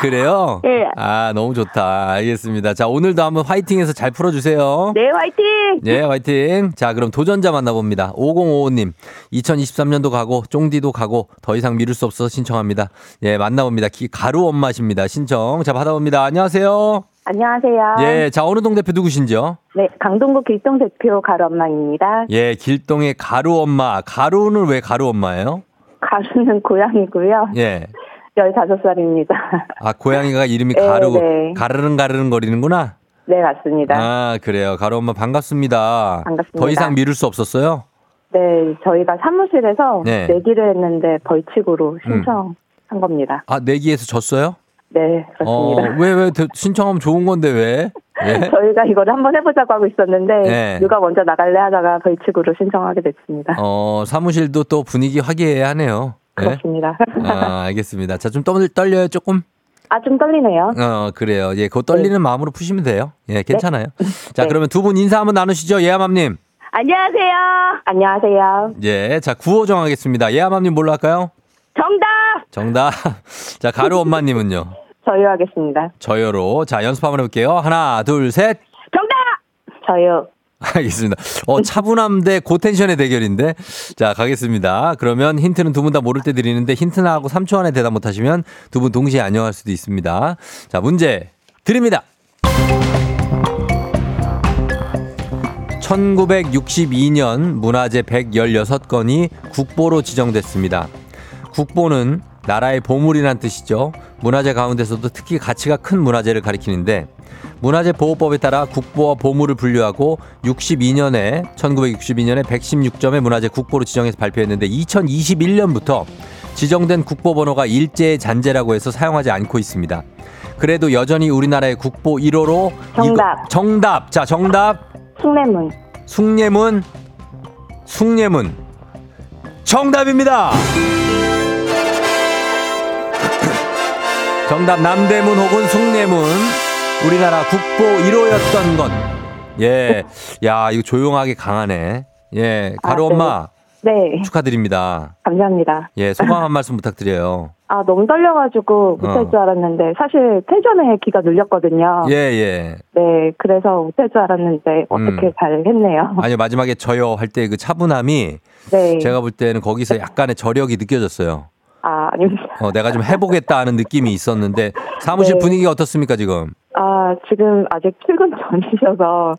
그래요? 네. 아, 너무 좋다. 알겠습니다. 자, 오늘도 한번 화이팅해서 잘 풀어주세요. 네, 화이팅! 네, 화이팅! 자, 그럼 도전자 만나봅니다. 5055님, 2023년도 가고, 쫑디도 가고, 더 이상 미룰 수 없어서 신청합니다. 예, 만나봅니다. 가루 엄마십니다. 신청. 자, 받아봅니다. 안녕하세요. 안녕하세요. 예, 자, 어느 동 대표 누구신지요? 네, 강동구 길동 대표 가루 엄마입니다. 예, 길동의 가루 엄마. 가루는 왜 가루 엄마예요? 가루는 고양이고요. 예. 15살입니다. 아, 고양이가 이름이 가루, 네. 가르릉가르릉 거리는구나? 네, 맞습니다. 아, 그래요. 가루 엄마 반갑습니다. 반갑습니다. 더 이상 미룰 수 없었어요? 네, 저희가 사무실에서 내기를 했는데 벌칙으로 신청한 겁니다. 아, 내기에서 졌어요? 네, 그렇습니다. 왜 신청하면 좋은 건데 왜? 예? 저희가 이거를 한번 해보자고 하고 있었는데 누가 먼저 나갈래 하다가 벌칙으로 신청하게 됐습니다. 사무실도 또 분위기 화기애애하네요. 그렇습니다. 예? 아, 알겠습니다. 자, 좀 떨려요 조금? 아, 좀 떨리네요. 그래요. 예, 그거 떨리는 마음으로 푸시면 돼요. 예, 괜찮아요. 네? 자, 그러면 두 분 인사 한번 나누시죠. 예아맘님. 안녕하세요. 안녕하세요. 예, 자, 구호 정하겠습니다. 예아맘님 뭘로 할까요? 정답. 자, 가루 엄마님은요? 저요 하겠습니다. 저요로. 자, 연습 한번 해볼게요. 하나, 둘, 셋. 정답! 저요. 알겠습니다. 차분함 대 고텐션의 대결인데, 자 가겠습니다. 그러면 힌트는 두 분 다 모를 때 드리는데 힌트나 하고 3초 안에 대답 못하시면 두 분 동시에 안녕할 수도 있습니다. 자 문제 드립니다. 1962년 문화재 116건이 국보로 지정됐습니다. 국보는 나라의 보물이란 뜻이죠. 문화재 가운데서도 특히 가치가 큰 문화재를 가리키는데 문화재 보호법에 따라 국보와 보물을 분류하고 1962년에 116점의 문화재 국보로 지정해서 발표했는데 2021년부터 지정된 국보 번호가 일제의 잔재라고 해서 사용하지 않고 있습니다. 그래도 여전히 우리나라의 국보 1호로 정답. 자, 정답. 숭례문. 정답입니다. 정답 남대문 혹은 숭례문. 우리나라 국보 1호였던 건. 예. 야, 이거 조용하게 강하네. 예. 가루 엄마. 네. 축하드립니다. 감사합니다. 예, 소감 한 말씀 부탁드려요. 아, 너무 떨려가지고 못할 줄 알았는데, 사실 퇴전에 기가 눌렸거든요. 예, 예. 네, 그래서 못할 줄 알았는데, 어떻게 잘 했네요. 아니요, 마지막에 저요 할 때 그 차분함이, 네. 제가 볼 때는 거기서 약간의 저력이 느껴졌어요. 아, 아닙니다. 내가 좀 해보겠다 하는 느낌이 있었는데, 사무실 네. 분위기가 어떻습니까, 지금? 아, 지금 아직 출근 전이셔서,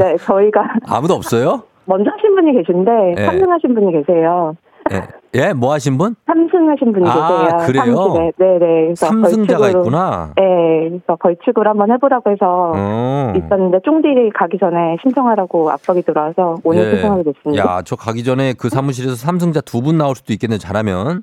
네, 저희가. 아무도 없어요? 먼저 하신 분이 계신데, 예. 3등 하신 분이 계세요. 예, 뭐 하신 분? 3승 하신 분이 계세요. 아, 그래요? 네네. 3승자가 있구나. 네, 그래서 벌칙으로 한번 해보라고 해서 있었는데, 쫑디 가기 전에 신청하라고 압박이 들어와서 오늘 신청하게 됐습니다. 야, 저 가기 전에 그 사무실에서 3승자 두 분 나올 수도 있겠네, 잘하면.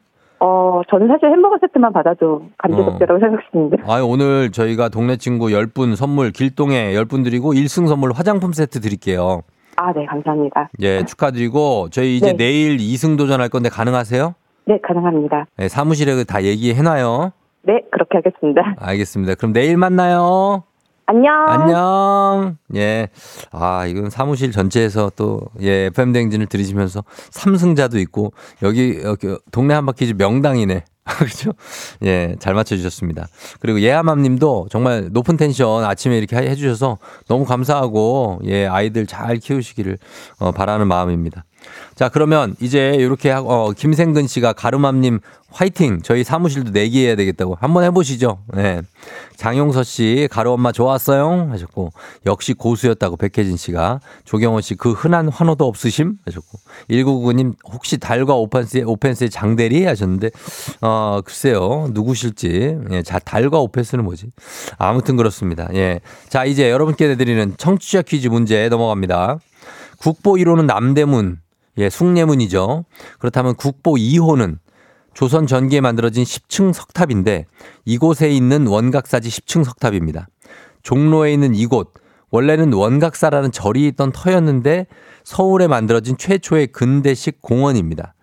저는 사실 햄버거 세트만 받아도 감지덕대라고 생각했는데. 아유, 오늘 저희가 동네 친구 10분 선물, 길동에 10분 드리고 1승 선물 화장품 세트 드릴게요. 아, 네, 감사합니다. 예, 축하드리고 저희 이제 네. 내일 2승 도전할 건데 가능하세요? 네, 가능합니다. 네, 사무실에 다 얘기해놔요. 네, 그렇게 하겠습니다. 알겠습니다. 그럼 내일 만나요. 안녕. 예. 아, 이건 사무실 전체에서 또, 예, FM 대행진을 들으시면서 3승자도 있고, 여기 동네 한 바퀴 명당이네. 그죠? 예, 잘 맞춰주셨습니다. 그리고 예하맘 님도 정말 높은 텐션 아침에 이렇게 해주셔서 너무 감사하고, 예, 아이들 잘 키우시기를 바라는 마음입니다. 자, 그러면 이제 이렇게 김생근 씨가 가루맘 님 화이팅! 저희 사무실도 내기해야 되겠다고 한번 해보시죠. 네. 장용서 씨, 가루 엄마 좋았어요? 하셨고, 역시 고수였다고 백혜진 씨가, 조경호 씨, 그 흔한 환호도 없으심? 하셨고, 1999님, 혹시 달과 오펜스의 장대리? 하셨는데, 글쎄요, 누구실지. 예, 자, 달과 오펜스는 뭐지? 아무튼 그렇습니다. 예. 자, 이제 여러분께 내드리는 청취자 퀴즈 문제 넘어갑니다. 국보 1호는 남대문, 예, 숭례문이죠. 그렇다면 국보 2호는 조선 전기에 만들어진 10층 석탑인데 이곳에 있는 원각사지 10층 석탑입니다. 종로에 있는 이곳, 원래는 원각사라는 절이 있던 터였는데 서울에 만들어진 최초의 근대식 공원입니다.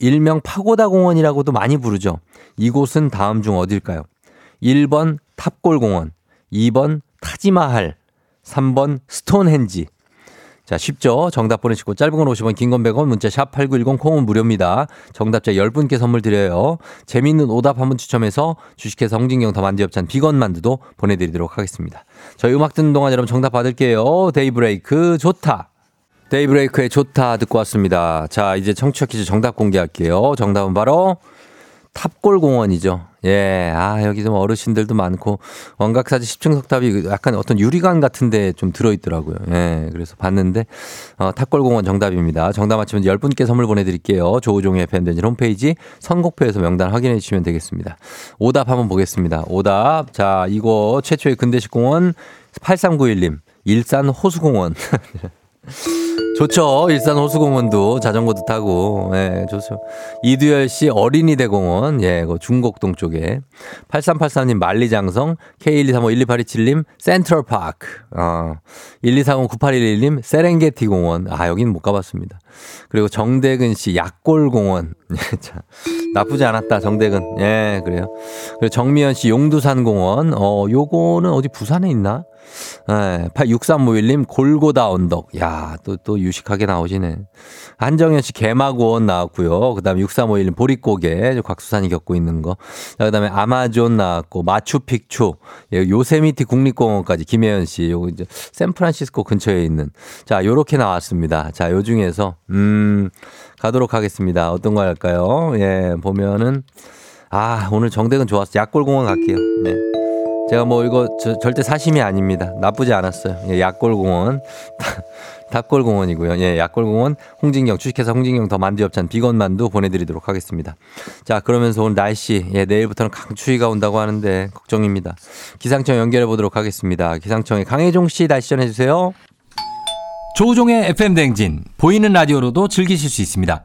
일명 파고다 공원이라고도 많이 부르죠. 이곳은 다음 중 어딜까요? 1번 탑골공원, 2번 타지마할, 3번 스톤헨지. 자, 쉽죠? 정답 보내시고 짧은 건 50원, 긴 건 100원, 문자 샵 8910 콩은 무료입니다. 정답자 10분께 선물 드려요. 재미있는 오답 한분 추첨해서 주식회사 홍진경 더 만두엽찬 비건만두도 보내드리도록 하겠습니다. 저희 음악 듣는 동안 여러분 정답 받을게요. 데이브레이크 좋다. 데이브레이크의 좋다 듣고 왔습니다. 자, 이제 청취자 퀴즈 정답 공개할게요. 정답은 바로 탑골공원이죠. 예, 아, 여기 좀 어르신들도 많고, 원각사지 10층 석탑이 약간 어떤 유리관 같은 데 좀 들어있더라고요. 예, 그래서 봤는데, 탑골공원 정답입니다. 정답 맞히면 10분께 선물 보내드릴게요. 조우종의 FM대행진 홈페이지 선곡표에서 명단 확인해 주시면 되겠습니다. 오답 한번 보겠습니다. 오답. 자, 이거 최초의 근대식 공원 8391님, 일산 호수공원. 좋죠. 일산 호수공원도 자전거도 타고, 예, 좋죠. 이두열 씨 어린이대공원, 예, 그 중곡동 쪽에. 8383님 만리장성, K123512827님 센트럴파크, 124098111님 세렝게티 공원. 아, 여긴 못 가봤습니다. 그리고 정대근 씨 약골공원. 자, 나쁘지 않았다, 정대근. 예, 그래요. 그리고 정미연 씨 용두산공원. 요거는 어디 부산에 있나? 네, 6351님 골고다 언덕. 야, 또 유식하게 나오시네. 한정현 씨 개마고원 나왔고요. 그다음에 6351님 보릿고개 곽수산이 겪고 있는 거. 자, 그다음에 아마존 나왔고 마추픽추, 예, 요세미티 국립공원까지 김혜연 씨. 요거 이제 샌프란시스코 근처에 있는. 자, 요렇게 나왔습니다. 자, 요 중에서 가도록 하겠습니다. 어떤 거 할까요? 예, 보면은 아, 오늘 정대근 좋았어. 약골공원 갈게요. 네. 제가 뭐 이거 절대 사심이 아닙니다. 나쁘지 않았어요. 예, 약골공원. 탑골공원이고요. 예, 약골공원, 홍진경, 주식회사 홍진경 더 만두엽찬 비건만두 보내드리도록 하겠습니다. 자, 그러면서 오늘 날씨, 예, 내일부터는 강추위가 온다고 하는데 걱정입니다. 기상청 연결해 보도록 하겠습니다. 기상청의 강혜종 씨 날씨 전해주세요. 조우종의 FM 대행진, 보이는 라디오로도 즐기실 수 있습니다.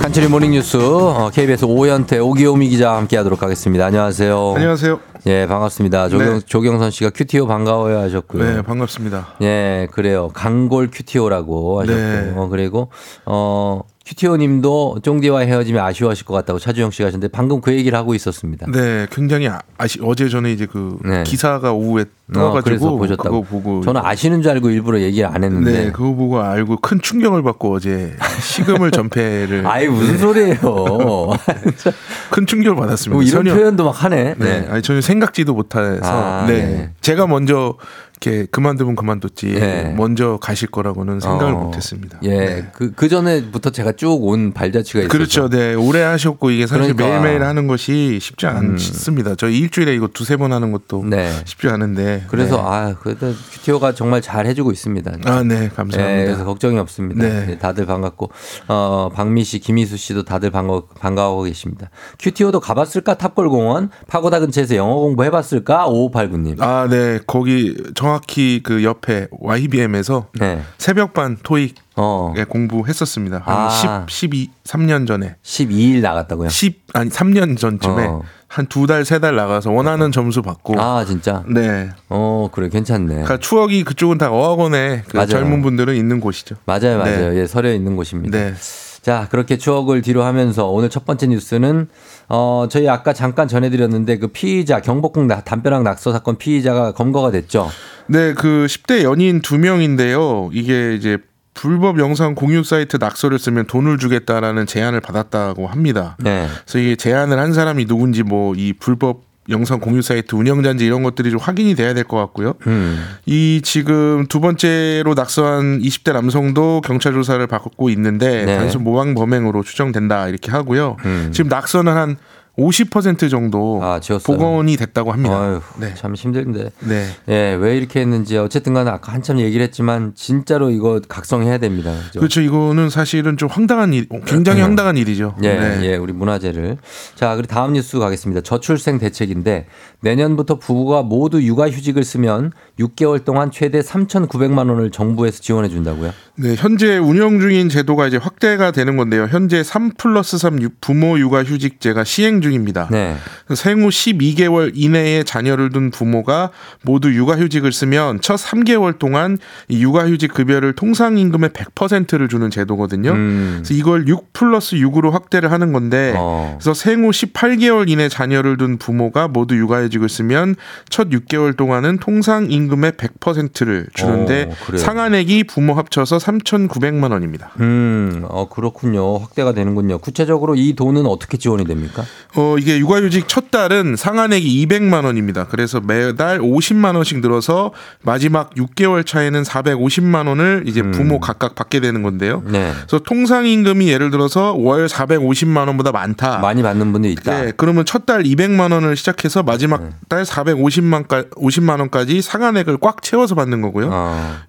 간추린 모닝뉴스 KBS 오현태 오기오미 기자와 함께하도록 하겠습니다. 안녕하세요. 안녕하세요. 예, 반갑습니다. 네. 조경선 씨가 큐티오 반가워요 하셨고요. 네, 반갑습니다. 예, 그래요. 강골 큐티오라고 하셨고, 네. 그리고 큐티오님도 쫑디와 헤어지면 아쉬워하실 것 같다고 차주영 씨가 하셨는데 방금 그 얘기를 하고 있었습니다. 네, 굉장히 어제 전에 이제 그 네. 기사가 오후에 떠가지고 그거 보고 저는 아시는 줄 알고 일부러 얘기를 안 했는데 네, 그거 보고 알고 큰 충격을 받고 어제 식음을 전폐를 아이 무슨 소리예요? 큰 충격을 받았습니다. 뭐 이런 전혀, 표현도 막 하네. 네, 네. 아니 전혀 생각지도 못해서 네. 네. 제가 먼저. 이렇게 그만두면 그만뒀지 네. 먼저 가실 거라고는 생각을 못했습니다. 예, 네. 그 전에부터 제가 쭉 온 발자취가 있어요. 그렇죠, 네, 오래 하셨고 이게 사실 그러니까. 매일매일 하는 것이 쉽지 않습니다. 저희 일주일에 이거 두세 번 하는 것도 네. 쉽지 않은데 그래서 네. 아 그래도 큐티오가 정말 잘 해주고 있습니다. 아, 네, 감사합니다. 네, 그래서 걱정이 없습니다. 네. 네, 다들 반갑고 박미 씨, 김희수 씨도 다들 반가워하고 계십니다. 큐티오도 가봤을까? 탑골공원 파고다 근처에서 영어 공부 해봤을까? 5589님. 아, 네, 거기 정확히 그 옆에 YBM에서 네. 새벽반 토익 공부했었습니다. 한 3년 전에. 12일 나갔다고요? 3년 전쯤에 한 두 달, 세 달 나가서 원하는 점수 받고. 아, 진짜? 네. 그래, 괜찮네. 그러니까 추억이 그쪽은 다 어학원에 그 젊은 분들은 있는 곳이죠. 맞아요, 맞아요. 네. 예, 서려 있는 곳입니다. 네. 자, 그렇게 추억을 뒤로 하면서 오늘 첫 번째 뉴스는 저희 아까 잠깐 전해드렸는데 그 피의자 경복궁 담벼락 낙서 사건 피의자가 검거가 됐죠. 네, 그 10대 연인 2명인데요. 이게 이제 불법 영상 공유 사이트 낙서를 쓰면 돈을 주겠다라는 제안을 받았다고 합니다. 네. 그래서 이 제안을 한 사람이 누군지 뭐 이 불법 영상 공유 사이트 운영자인지 이런 것들이 좀 확인이 돼야 될 것 같고요. 이 지금 두 번째로 낙서한 20대 남성도 경찰 조사를 받고 있는데 네. 단순 모방 범행으로 추정된다 이렇게 하고요. 지금 낙서는 한 50% 정도 복원이 됐다고 합니다. 아유, 네. 참 힘든데. 네. 예, 왜 이렇게 했는지 어쨌든 간에 아까 한참 얘기를 했지만 진짜로 이거 각성해야 됩니다. 그렇죠. 그렇죠. 이거는 사실은 좀 황당한 일, 굉장히 황당한 일이죠. 예, 네. 예, 우리 문화재를. 자, 그리고 다음 뉴스 가겠습니다. 저출생 대책인데 내년부터 부부가 모두 육아휴직을 쓰면 6개월 동안 최대 3,900만 원을 정부에서 지원해 준다고요? 네, 현재 운영 중인 제도가 이제 확대가 되는 건데요. 현재 3+3 부모 육아휴직제가 시행 중입니다. 네. 생후 12개월 이내에 자녀를 둔 부모가 모두 육아휴직을 쓰면 첫 3개월 동안 이 육아휴직 급여를 통상임금의 100%를 주는 제도거든요. 그래서 이걸 6+6으로 확대를 하는 건데 그래서 생후 18개월 이내 자녀를 둔 부모가 모두 육아휴직을 쓰면 첫 6개월 동안은 통상임금의 100%를 주는데 상한액이 부모 합쳐서 3,900만 원입니다. 그렇군요. 확대가 되는군요. 구체적으로 이 돈은 어떻게 지원이 됩니까? 이게 육아휴직 첫 달은 상한액이 200만 원입니다. 그래서 매달 50만 원씩 늘어서 마지막 6개월 차에는 450만 원을 이제 부모 각각 받게 되는 건데요. 네. 그래서 통상임금이 예를 들어서 월 450만 원보다 많다. 많이 받는 분도 있다. 네. 그러면 첫 달 200만 원을 시작해서 마지막 달 450만 원까지 상한액을 꽉 채워서 받는 거고요.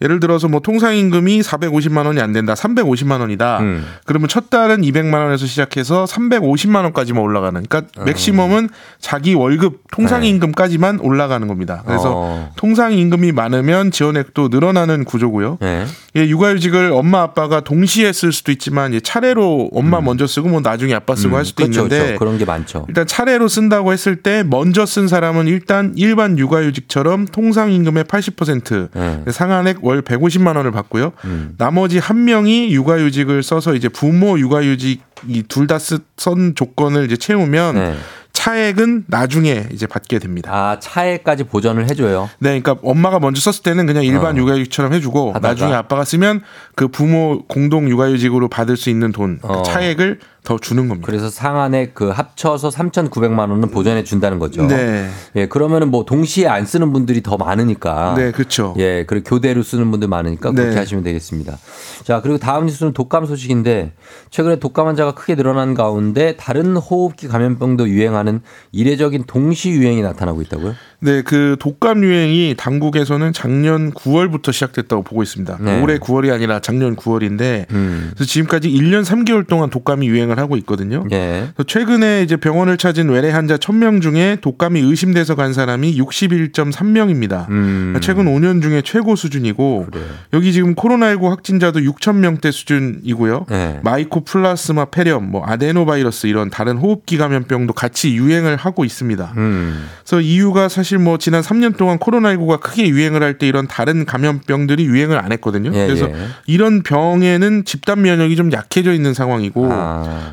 예를 들어서 뭐 통상임금이 450만 원이 안 된다. 350만 원이다. 그러면 첫 달은 200만 원에서 시작해서 350만 원까지만 올라가는 그러니까 맥시멈은 자기 월급 통상임금까지만 올라가는 겁니다. 그래서 통상임금이 많으면 지원액도 늘어나는 구조고요. 네. 예, 육아휴직을 엄마 아빠가 동시에 쓸 수도 있지만 예, 차례로 엄마 먼저 쓰고 뭐 나중에 아빠 쓰고 할 수도 그렇죠, 있는데 그렇죠. 그런 게 많죠. 일단 차례로 쓴다고 했을 때 먼저 쓴 사람은 일단 일반 육아휴직처럼 통상임금의 80% 상한액 월 150만 원을 받고요. 나머지 한 명이 육아휴직을 써서 이제 부모 육아휴직이 둘 다 쓴 조건을 이제 채우면 차액은 나중에 이제 받게 됩니다. 아, 차액까지 보전을 해줘요? 네, 그러니까 엄마가 먼저 썼을 때는 그냥 일반 육아휴직처럼 해주고 하다가. 나중에 아빠가 쓰면 그 부모 공동 육아휴직으로 받을 수 있는 돈 그러니까 차액을 더 주는 겁니다. 그래서 상한액 그 합쳐서 3,900만 원은 보전해 준다는 거죠. 네. 예, 그러면은 뭐 동시에 안 쓰는 분들이 더 많으니까. 네, 그렇죠. 예, 그리고 교대로 쓰는 분들 많으니까 그렇게 하시면 되겠습니다. 자, 그리고 다음 뉴스는 독감 소식인데 최근에 독감 환자가 크게 늘어난 가운데 다른 호흡기 감염병도 유행하는 이례적인 동시 유행이 나타나고 있다고요? 네, 그 독감 유행이 당국에서는 작년 9월부터 시작됐다고 보고 있습니다. 네. 올해 9월이 아니라 작년 9월인데 그래서 지금까지 1년 3개월 동안 독감이 유행을 하고 있거든요. 네. 그래서 최근에 이제 병원을 찾은 외래 환자 1,000명 중에 독감이 의심돼서 간 사람이 61.3명입니다. 그러니까 최근 5년 중에 최고 수준이고 그래요. 여기 지금 코로나19 확진자도 6,000명대 수준이고요. 네. 마이코플라스마 폐렴, 뭐 아데노바이러스 이런 다른 호흡기 감염병도 같이 유행을 하고 있습니다. 그래서 이유가 사실 뭐 지난 3년 동안 코로나19가 크게 유행을 할 때 이런 다른 감염병들이 유행을 안 했거든요. 예, 그래서 예. 이런 병에는 집단 면역이 좀 약해져 있는 상황이고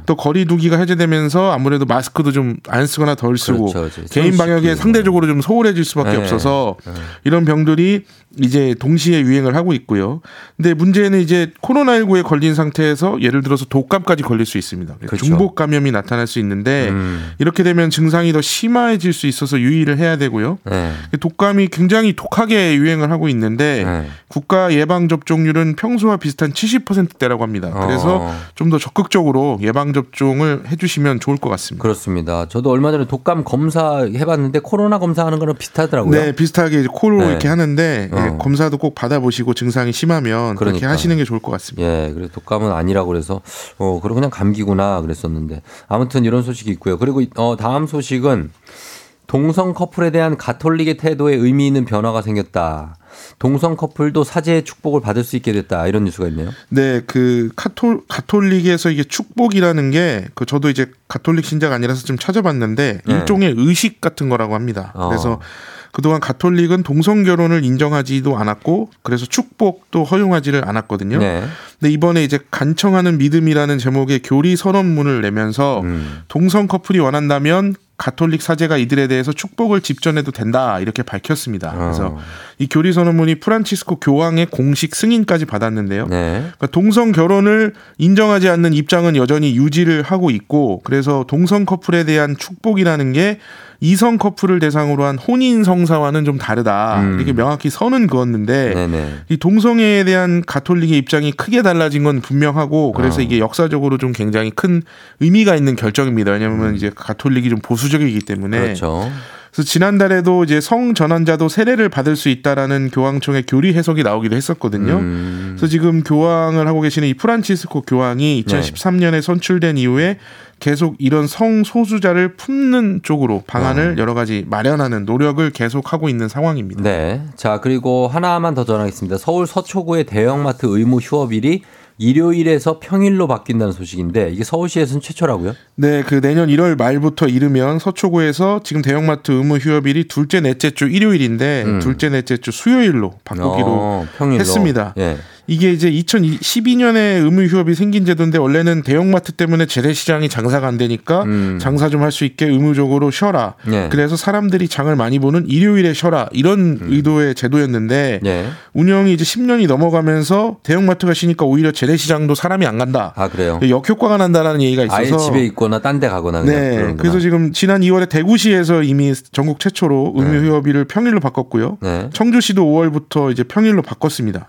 또 거리 두기가 해제되면서 아무래도 마스크도 좀 안 쓰거나 덜 쓰고 그렇죠, 개인 방역에 상대적으로 좀 소홀해질 수밖에 없어서 이런 병들이 이제 동시에 유행을 하고 있고요. 근데 문제는 이제 코로나19에 걸린 상태에서 예를 들어서 독감까지 걸릴 수 있습니다. 그렇죠. 중복 감염이 나타날 수 있는데 이렇게 되면 증상이 더 심화해질 수 있어서 유의를 해야 되고요. 네. 독감이 굉장히 독하게 유행을 하고 있는데 국가 예방접종률은 평소와 비슷한 70%대라고 합니다. 그래서 좀 더 적극적으로 예방접종을 해주시면 좋을 것 같습니다. 그렇습니다. 저도 얼마 전에 독감 검사 해봤는데 코로나 검사하는 거랑 비슷하더라고요. 네. 비슷하게 코로 이렇게 하는데 예, 검사도 꼭 받아보시고 증상이 심하면 그러니까. 그렇게 하시는 게 좋을 것 같습니다. 예, 그래서 독감은 아니라고 그래서 그럼 그냥 감기구나 그랬었는데 아무튼 이런 소식이 있고요. 그리고 다음 소식은 동성 커플에 대한 가톨릭의 태도에 의미 있는 변화가 생겼다. 동성 커플도 사제의 축복을 받을 수 있게 됐다. 이런 뉴스가 있네요. 네, 그 가톨릭에서 이게 축복이라는 게 그 저도 이제 가톨릭 신자가 아니라서 좀 찾아봤는데 일종의 의식 같은 거라고 합니다. 그래서 그동안 가톨릭은 동성 결혼을 인정하지도 않았고 그래서 축복도 허용하지를 않았거든요. 네. 근데 이번에 이제 간청하는 믿음이라는 제목의 교리 선언문을 내면서 동성 커플이 원한다면 가톨릭 사제가 이들에 대해서 축복을 집전해도 된다 이렇게 밝혔습니다. 그래서 이 교리 선언문이 프란치스코 교황의 공식 승인까지 받았는데요. 네. 그러니까 동성 결혼을 인정하지 않는 입장은 여전히 유지를 하고 있고 그래서 동성 커플에 대한 축복이라는 게 이성 커플을 대상으로 한 혼인 성사와는 좀 다르다. 이렇게 명확히 선은 그었는데 네네. 이 동성애에 대한 가톨릭의 입장이 크게 달라진 건 분명하고 그래서 이게 역사적으로 좀 굉장히 큰 의미가 있는 결정입니다. 왜냐하면 이제 가톨릭이 좀 보수적이기 때문에 그렇죠. 그래서 지난달에도 이제 성 전환자도 세례를 받을 수 있다라는 교황청의 교리 해석이 나오기도 했었거든요. 그래서 지금 교황을 하고 계시는 이 프란치스코 교황이 2013년에 선출된 이후에 계속 이런 성소수자를 품는 쪽으로 방안을 여러 가지 마련하는 노력을 계속하고 있는 상황입니다. 네. 자, 그리고 하나만 더 전하겠습니다. 서울 서초구의 대형마트 의무 휴업일이 일요일에서 평일로 바뀐다는 소식인데 이게 서울시에서는 최초라고요? 네, 그 내년 1월 말부터 이르면 서초구에서 지금 대형마트 의무 휴업일이 둘째, 넷째 주 일요일인데 둘째, 넷째 주 수요일로 바꾸기로 평일로. 했습니다. 예. 이게 이제 2012년에 의무 휴업이 생긴 제도인데 원래는 대형마트 때문에 재래시장이 장사가 안 되니까 장사 좀 할 수 있게 의무적으로 쉬어라. 네. 그래서 사람들이 장을 많이 보는 일요일에 쉬어라 이런 의도의 제도였는데 네. 운영이 이제 10년이 넘어가면서 대형마트가 쉬니까 오히려 재래시장도 사람이 안 간다. 아, 그래요? 역효과가 난다라는 얘기가 있어서 아예 집에 있거나 딴 데 가거나 그냥 네. 그런구나. 그래서 지금 지난 2월에 대구시에서 이미 전국 최초로 의무 휴업일을 평일로 바꿨고요. 네. 청주시도 5월부터 이제 평일로 바꿨습니다.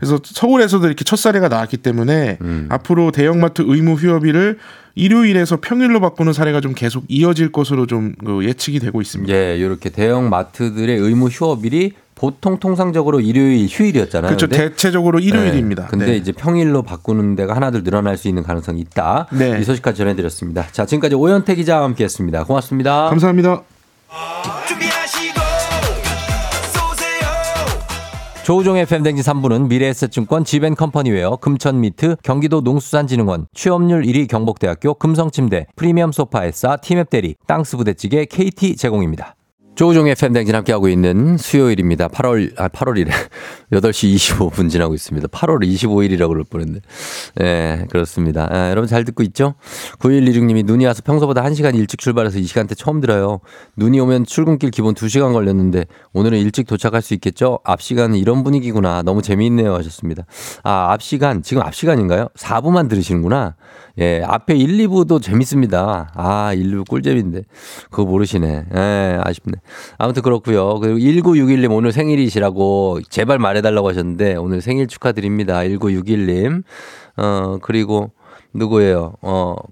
그래서 서울에서도 이렇게 첫 사례가 나왔기 때문에 앞으로 대형마트 의무 휴업일을 일요일에서 평일로 바꾸는 사례가 좀 계속 이어질 것으로 좀 예측이 되고 있습니다. 예, 이렇게 대형마트들의 의무 휴업일이 보통 통상적으로 일요일 휴일이었잖아요. 그렇죠. 대체적으로 일요일입니다. 근데 이제 평일로 바꾸는 데가 하나둘 늘어날 수 있는 가능성이 있다. 이 소식까지 전해드렸습니다. 자, 지금까지 오현태 기자와 함께했습니다. 고맙습니다. 감사합니다. 조우종의 FM 대행진 3부는 미래에셋증권 지벤컴퍼니웨어, 금천미트, 경기도 농수산진흥원, 취업률 1위 경북대학교, 금성침대, 프리미엄 소파에싸, 티맵대리, 땅스부대찌개, KT 제공입니다. 조우종의 FM 대행진 함께하고 있는 수요일입니다. 8월이래. 8시 25분 지나고 있습니다. 8월 25일이라고 그럴 뻔했는데. 네, 그렇습니다. 아, 여러분 잘 듣고 있죠? 9126님이 눈이 와서 평소보다 1시간 일찍 출발해서 이 시간대 처음 들어요. 눈이 오면 출근길 기본 2시간 걸렸는데 오늘은 일찍 도착할 수 있겠죠? 앞시간은 이런 분위기구나. 너무 재미있네요 하셨습니다. 아, 앞시간. 지금 앞시간인가요? 4부만 들으시는구나. 예, 앞에 1, 2부도 재밌습니다. 아, 1, 2부 꿀잼인데. 그거 모르시네. 예, 아쉽네. 아무튼 그렇고요. 그리고 1961님 오늘 생일이시라고 제발 말해달라고 하셨는데 오늘 생일 축하드립니다. 1961님. 그리고 누구예요?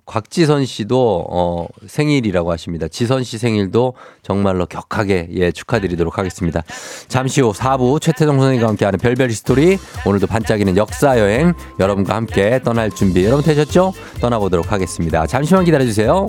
곽지선 씨도 생일이라고 하십니다. 지선 씨 생일도 정말로 격하게 예 축하드리도록 하겠습니다. 잠시 후 4부 최태성 선생님과 함께하는 별별 히스토리, 오늘도 반짝이는 역사여행 여러분과 함께 떠날 준비 여러분 되셨죠? 떠나보도록 하겠습니다. 잠시만 기다려주세요.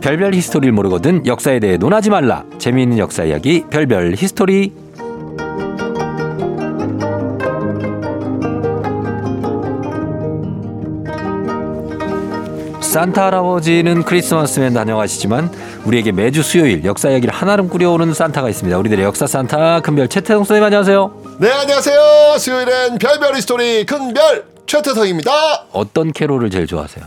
별별 히스토리를 모르거든 역사에 대해 논하지 말라. 재미있는 역사 이야기 별별 히스토리. 산타 할아버지는 크리스마스면 다녀가시지만 우리에게 매주 수요일 역사 이야기를 한아름 꾸려오는 산타가 있습니다. 우리들의 역사 산타 큰별 최태성 선생님 안녕하세요. 네, 안녕하세요. 수요일엔 별별 히스토리 큰별 최태성입니다. 어떤 캐롤을 제일 좋아하세요?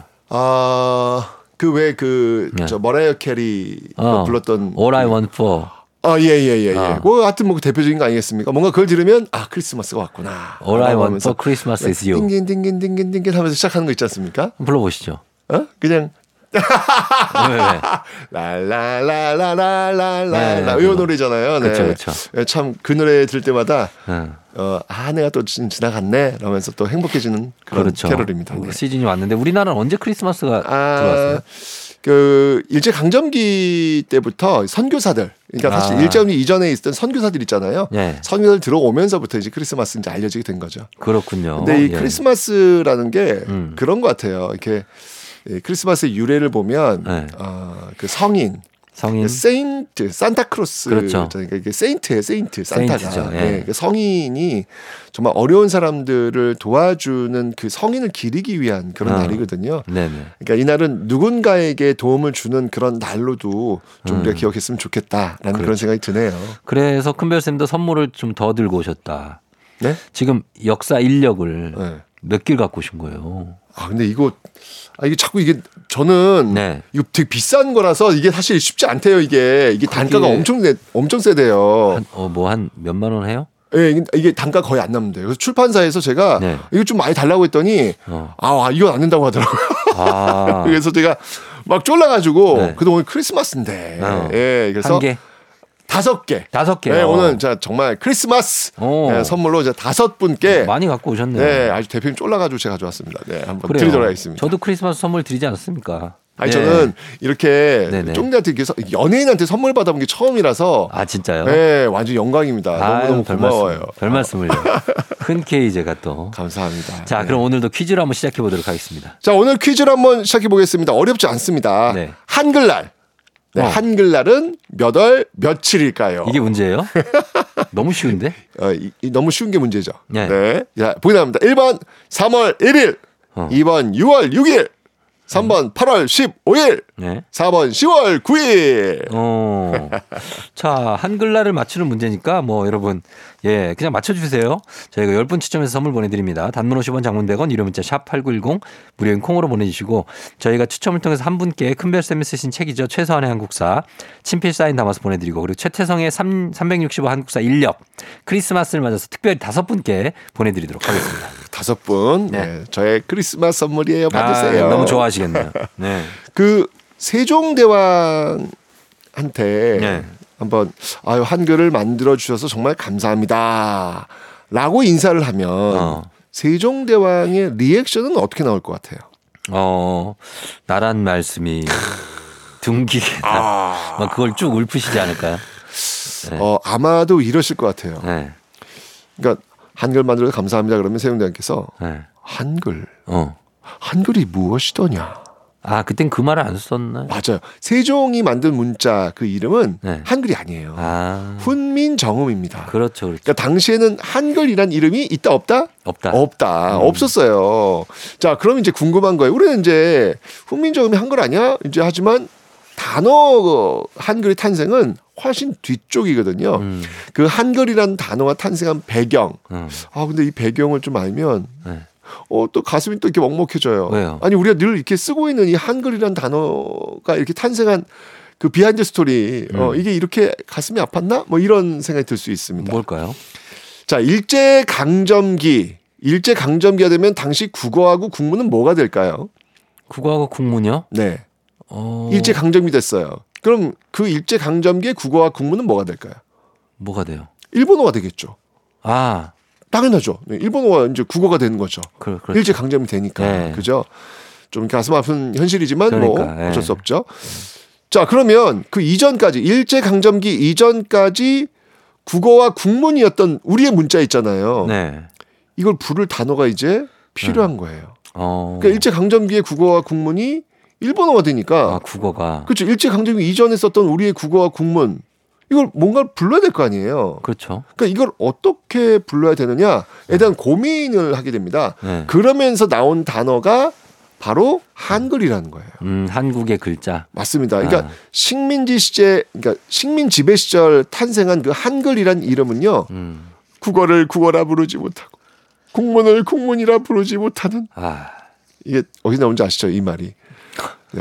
저 머라이어 캐리가 불렀던 All I Want For. 하여튼 뭐 대표적인 거 아니겠습니까? 뭔가 그걸 들으면 아 크리스마스가 왔구나. All I Want For Christmas is You. 띵긴띵긴띵긴띵긴 하면서 시작하는 거 있지 않습니까? 불러보시죠. 그냥 랄랄랄랄랄랄라 이 노래잖아요. 네. 그렇죠. 참 그 노래 들을 때마다 내가 또 지나갔네 라면서 또 행복해지는 그런 그렇죠. 캐럴입니다. 네. 시즌이 왔는데 우리나라는 언제 크리스마스가 들어왔어요? 그 일제 강점기 때부터 선교사들, 그러니까 사실 일제강점기 이전에 있던 선교사들 있잖아요. 예. 선교사들 들어오면서부터 이제 크리스마스 이제 알려지게 된 거죠. 그렇군요. 근데 이 크리스마스라는 게 그런 것 같아요. 이렇게 크리스마스의 유래를 보면 그 성인 세인트 산타크로스 그렇죠. 그러니까 이게 세인트예요 산타가 예. 성인이 정말 어려운 사람들을 도와주는 그 성인을 기리기 위한 그런 날이거든요. 네네. 그러니까 이날은 누군가에게 도움을 주는 그런 날로도 좀 우리가 기억했으면 좋겠다라는 그렇죠. 그런 생각이 드네요. 그래서 큰별쌤도 선물을 좀 더 들고 오셨다. 네? 지금 역사 인력을 몇 길 갖고 오신 거예요? 근데 이게 자꾸 이게 저는 이거 되게 비싼 거라서 이게 사실 쉽지 않대요. 이게 단가가 엄청 세대요. 한 몇만 원 해요? 이게 단가 거의 안 남는데요. 그래서 출판사에서 제가 이거 좀 많이 달라고 했더니 이건 안 된다고 하더라고요. 그래서 제가 막 쫄라가지고 그래도 오늘 크리스마스인데 그래서 한 개? 5개. 5개. 네, 오늘 정말 크리스마스 선물로 5분께 많이 갖고 오셨네요. 네, 아주 대표님 쫄라가지고 제가 가져왔습니다. 네, 한번 드리도록 하겠습니다. 저도 크리스마스 선물 드리지 않았습니까? 저는 이렇게 쫑대한테 연예인한테 선물 받아본 게 처음이라서 진짜요? 네, 완전 영광입니다. 너무너무 고마워요. 별 말씀을요. 흔쾌히 제가 또 감사합니다. 자, 그럼 오늘도 퀴즈를 한번 시작해 보도록 하겠습니다. 자, 오늘 퀴즈를 한번 시작해 보겠습니다. 어렵지 않습니다. 네. 한글날. 네, 한글날은 몇 월 며칠일까요? 이게 문제예요? 너무 쉬운데? 너무 쉬운 게 문제죠. 네. 자, 보기 나갑니다. 1번 3월 1일, 2번 6월 6일, 3번 8월 15일, 네. 4번 10월 9일. 자, 한글날을 맞추는 문제니까 뭐 여러분 예, 그냥 맞춰주세요. 저희가 10분 추첨해서 선물 보내드립니다. 단문 50원, 장문 100원, 유료 문자 샵 8910 무료인 콩으로 보내주시고 저희가 추첨을 통해서 한 분께 큰별쌤이 쓰신 책이죠. 최서한의 한국사 친필 사인 담아서 보내드리고 그리고 최태성의 365 한국사 인력 크리스마스를 맞아서 특별히 5분께 보내드리도록 하겠습니다. 5분. 네. 네, 저의 크리스마스 선물이에요. 받으세요. 아, 너무 좋아하시겠네요. 네. 그 세종대왕한테 네. 한번 아유 한글을 만들어 주셔서 정말 감사합니다라고 인사를 하면 세종대왕의 리액션은 어떻게 나올 것 같아요? 나란 말씀이 둥기겠다. 막 그걸 쭉 울프시지 않을까요? 네. 아마도 이러실 것 같아요. 네. 그러니까 한글 만들어서 감사합니다. 그러면 세종대왕께서 네. 한글이 무엇이더냐? 아, 그땐 그 말을 안 썼나요? 맞아요. 세종이 만든 문자 그 이름은 네. 한글이 아니에요. 훈민정음입니다. 그렇죠, 그렇죠. 그러니까 당시에는 한글이란 이름이 있다 없다? 없다. 없었어요. 자, 그럼 이제 궁금한 거예요. 우리는 이제 훈민정음이 한글 아니야? 이제 하지만 단어 한글의 탄생은 훨씬 뒤쪽이거든요. 그 한글이라는 단어가 탄생한 배경. 아, 근데 이 배경을 좀 알면 네. 또 가슴이 또 이렇게 먹먹해져요. 왜요? 아니 우리가 늘 이렇게 쓰고 있는 이 한글이라는 단어가 이렇게 탄생한 그 비하인드 스토리 이게 이렇게 가슴이 아팠나? 뭐 이런 생각이 들 수 있습니다. 뭘까요? 자, 일제강점기가 되면 당시 국어하고 국문은 뭐가 될까요? 국어하고 국문이요? 네. 일제강점기 됐어요. 그럼 그 일제강점기의 국어와 국문은 뭐가 될까요? 뭐가 돼요? 일본어가 되겠죠. 아, 당연하죠. 일본어가 이제 국어가 되는 거죠. 그렇죠. 일제강점이 되니까. 네. 그죠? 좀 가슴 아픈 현실이지만 그러니까, 뭐 어쩔 수 없죠. 자, 그러면 그 이전까지 일제강점기 이전까지 국어와 국문이었던 우리의 문자 있잖아요. 네. 이걸 부를 단어가 이제 필요한 거예요. 그러니까 일제강점기의 국어와 국문이 일본어가 되니까. 아, 국어가. 그렇죠. 일제강점기 이전에 썼던 우리의 국어와 국문. 이걸 뭔가를 불러야 될 거 아니에요. 그렇죠. 그러니까 이걸 어떻게 불러야 되느냐에 대한 고민을 하게 됩니다. 네. 그러면서 나온 단어가 바로 한글이라는 거예요. 한국의 글자. 맞습니다. 그러니까 식민지 시제, 그러니까 식민 지배 시절 탄생한 그 한글이란 이름은요. 국어를 국어라 부르지 못하고 국문을 국문이라 부르지 못하는. 이게 어디 나온지 아시죠? 이 말이.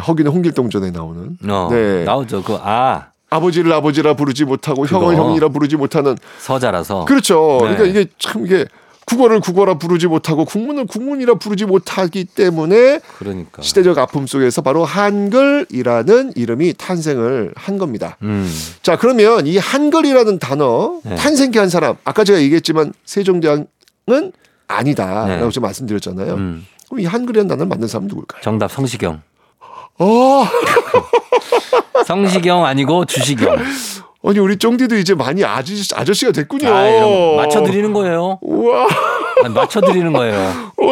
허균의 홍길동전에 나오는. 네. 나오죠. 그 아. 아버지를 아버지라 부르지 못하고 그거. 형을 형이라 부르지 못하는 서자라서. 그렇죠. 네. 그러니까 이게 참 이게 국어를 국어라 부르지 못하고 국문을 국문이라 부르지 못하기 때문에 그러니까. 시대적 아픔 속에서 바로 한글이라는 이름이 탄생을 한 겁니다. 자, 그러면 이 한글이라는 단어 탄생케 한 사람 아까 제가 얘기했지만 세종대왕은 아니다라고 제가 말씀드렸잖아요. 그럼 이 한글이라는 단어를 만든 사람은 누굴까요? 정답 성시경. 성시경 아니고 주시경. 아니 우리 쫑디도 이제 많이 아저씨가 됐군요. 아, 이런 맞춰드리는 거예요. 우와. 맞춰드리는 거예요.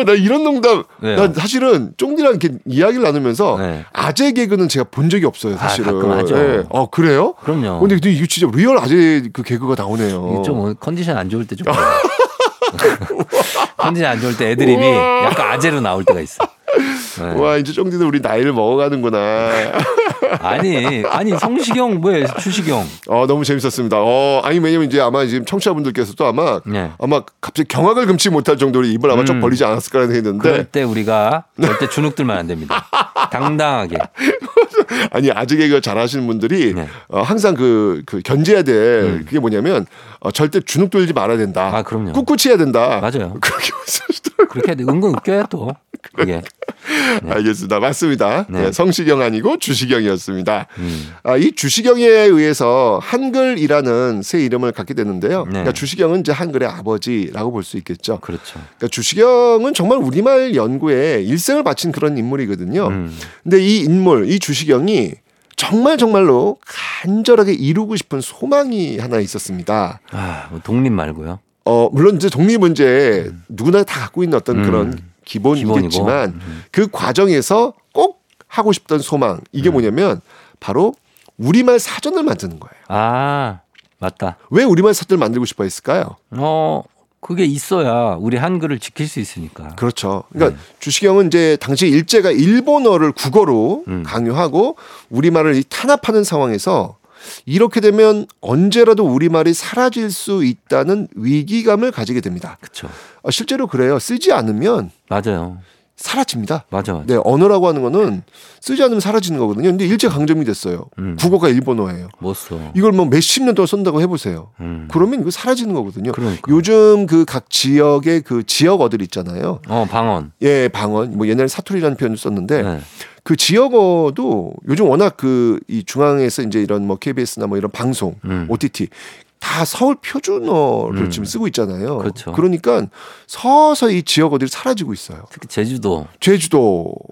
나 이런 농담. 왜요? 나 사실은 쫑디랑 이렇게 이야기를 나누면서 아재 개그는 제가 본 적이 없어요. 사실은. 가끔 하죠. 네. 그래요? 그럼요. 근데 이거 진짜 리얼 아재 그 개그가 나오네요. 좀 컨디션 안 좋을 때 좀. 컨디션 안 좋을 때 애드립이 약간 아재로 나올 때가 있어. 네. 와, 이제 쫑디도 우리 나이를 먹어가는구나. 아니 성시경 왜 주시경? 너무 재밌었습니다. 아니 왜냐면 이제 아마 지금 청취자분들께서도 아마 갑자기 경악을 금치 못할 정도로 입을 아마 좀 벌리지 않았을까라는 생각이 드는데 그때 우리가 절대 주눅들면 안 됩니다. 당당하게. 아니 아직 이거 잘하시는 분들이 항상 그 견제해야 될 그게 뭐냐면 절대 주눅들지 말아야 된다. 아, 그럼요. 꿋꿋이 해야 된다. 맞아요. 그렇게 말씀하시더라고요. 그렇게 해야 돼. 은근 웃겨야 또. 그게. 네. 알겠습니다. 맞습니다. 네. 성시경 아니고 주시경이었습니다. 이 주시경에 의해서 한글이라는 새 이름을 갖게 되는데요. 네. 그러니까 주시경은 이제 한글의 아버지라고 볼 수 있겠죠. 그렇죠. 그러니까 주시경은 정말 우리말 연구에 일생을 바친 그런 인물이거든요. 근데 이 인물, 이 주시경이 정말로 간절하게 이루고 싶은 소망이 하나 있었습니다. 독립 말고요. 물론 이제 독립은 이제 누구나 다 갖고 있는 어떤 그런 기본이겠지만 그 과정에서 꼭 하고 싶던 소망 이게 뭐냐면 바로 우리말 사전을 만드는 거예요. 아, 맞다. 왜 우리말 사전을 만들고 싶어 했을까요? 그게 있어야 우리 한글을 지킬 수 있으니까. 그렇죠. 그러니까 네. 주시경은 이제 당시 일제가 일본어를 국어로 강요하고 우리말을 탄압하는 상황에서 이렇게 되면 언제라도 우리말이 사라질 수 있다는 위기감을 가지게 됩니다. 그렇죠. 실제로 그래요. 쓰지 않으면 맞아요. 사라집니다. 맞아요. 네, 언어라고 하는 거는 쓰지 않으면 사라지는 거거든요. 근데 일제 강점이 됐어요. 국어가 일본어예요. 못 써. 이걸 뭐 몇십 년 동안 쓴다고 해보세요. 그러면 이거 사라지는 거거든요. 그러니까. 요즘 그 각 지역의 그 지역어들 있잖아요. 방언. 예, 방언. 뭐 옛날에 사투리라는 표현을 썼는데. 네. 그 지역어도 요즘 워낙 그 이 중앙에서 이제 이런 뭐 KBS나 뭐 이런 방송, OTT 다 서울 표준어를 지금 쓰고 있잖아요. 그렇죠. 그러니까 서서히 지역어들이 사라지고 있어요. 특히 제주도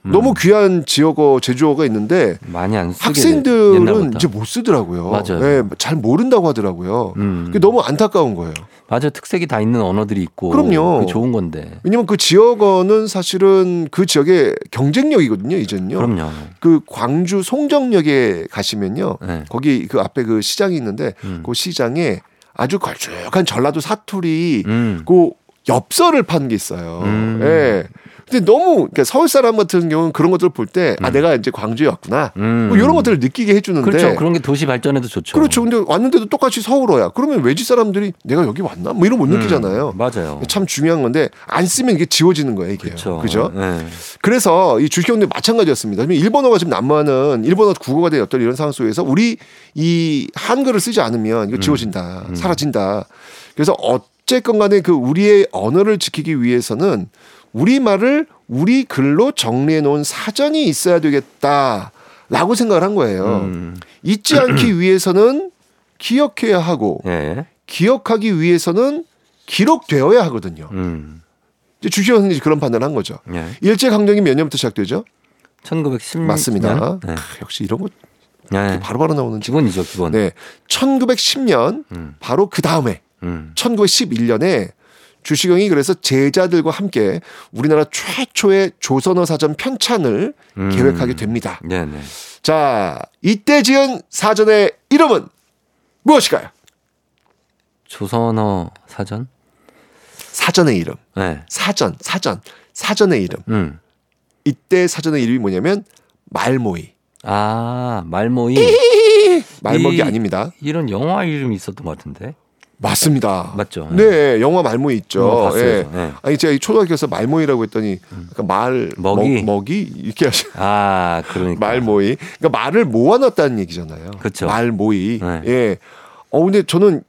너무 귀한 지역어 제주어가 있는데 많이 안 쓰게 학생들은 옛날보다. 이제 못 쓰더라고요. 맞아요. 네, 잘 모른다고 하더라고요. 그게 너무 안타까운 거예요. 맞아요. 특색이 다 있는 언어들이 있고. 그럼요. 그게 좋은 건데. 왜냐하면 그 지역어는 사실은 그 지역의 경쟁력이거든요. 이제는요. 그럼요. 그 광주 송정역에 가시면요. 네. 거기 그 앞에 그 시장이 있는데 그 시장에 아주 걸쭉한 전라도 사투리 그 엽서를 파는 게 있어요. 예. 근데 너무 그러니까 서울 사람 같은 경우는 그런 것들을 볼 때 아 내가 이제 광주에 왔구나. 뭐 이런 것들을 느끼게 해주는데 그렇죠. 그런 게 도시 발전에도 좋죠. 그렇죠. 근데 왔는데도 똑같이 서울어야. 그러면 외지 사람들이 내가 여기 왔나? 뭐 이런 거 못 느끼잖아요. 맞아요. 참 중요한 건데 안 쓰면 이게 지워지는 거예요. 이게. 그렇죠. 네. 그래서 이 주식형도 마찬가지였습니다. 일본어가 지금 난무하는 일본어 국어가 된 어떤 이런 상황 속에서 우리 이 한글을 쓰지 않으면 이거 지워진다, 사라진다. 그래서 어쨌건 간에 그 우리의 언어를 지키기 위해서는 우리말을 우리 글로 정리해 놓은 사전이 있어야 되겠다라고 생각을 한 거예요. 잊지 않기 위해서는 기억해야 하고 예. 기억하기 위해서는 기록되어야 하거든요. 주시경 선생님이 그런 판단을 한 거죠. 예. 일제강점기 몇 년부터 시작되죠? 1910년. 맞습니다. 네. 역시 이런 거 바로바로 나오는 기본이죠. 기본. 네. 1910년 바로 그 다음에 1911년에 주시경이 그래서 제자들과 함께 우리나라 최초의 조선어 사전 편찬을 계획하게 됩니다. 네네. 자, 이때 지은 사전의 이름은 무엇일까요? 조선어 사전? 사전의 이름. 네. 사전의 이름. 이때 사전의 이름이 뭐냐면 말모이. 아, 말모이. 말먹이 아닙니다. 이런 영화 이름이 있었던 것 같은데. 맞습니다. 맞죠. 네, 영화 말모이 있죠. 봤어요. 네. 아니 제가 초등학교에서 말모이라고 했더니 먹이 이렇게 하시. 아, 그러니까 말모이. 그러니까 말을 모아놨다는 얘기잖아요. 그렇죠. 말모이. 네. 예. 근데 저는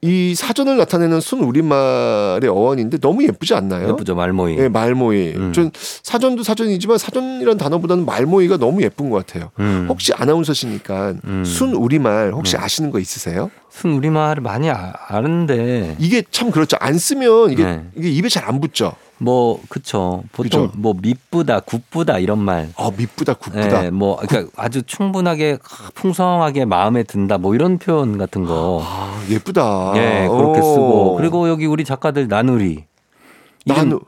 이 사전을 나타내는 순 우리말의 어원인데 너무 예쁘지 않나요? 예쁘죠, 말모이. 예, 말모이. 전 사전도 사전이지만 사전이란 단어보다는 말모이가 너무 예쁜 것 같아요. 혹시 아나운서시니까 순 우리말 혹시 아시는 거 있으세요? 순 우리말을 많이 아는데 이게 참 그렇죠. 안 쓰면 이게, 네. 이게 입에 잘 안 붙죠. 뭐 그렇죠. 보통 그쵸? 뭐 미쁘다, 굿쁘다 이런 말. 미쁘다, 굿쁘다. 네, 뭐 그러니까 아주 충분하게 풍성하게 마음에 든다. 뭐 이런 표현 같은 거. 아, 예쁘다. 예, 네, 그렇게 쓰고 그리고 여기 우리 작가들 나누리.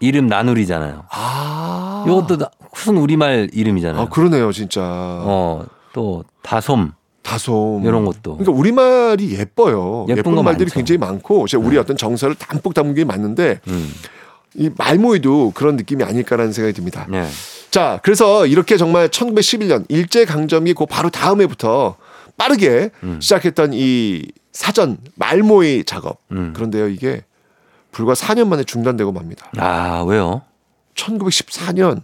이름 나누리잖아요. 아. 이것도 순 우리말 이름이잖아요. 아, 그러네요, 진짜. 또 다솜. 이런 것도. 그러니까 우리말이 예뻐요. 예쁜 말들이 많죠. 굉장히 많고 우리 어떤 정서를 담뿍 담은 게 맞는데 이 말모이도 그런 느낌이 아닐까라는 생각이 듭니다. 네. 자, 그래서 이렇게 정말 1911년 일제강점기 그 바로 다음 해부터 빠르게 시작했던 이 사전 말모이 작업. 그런데요, 이게 불과 4년 만에 중단되고 맙니다. 아, 왜요? 1914년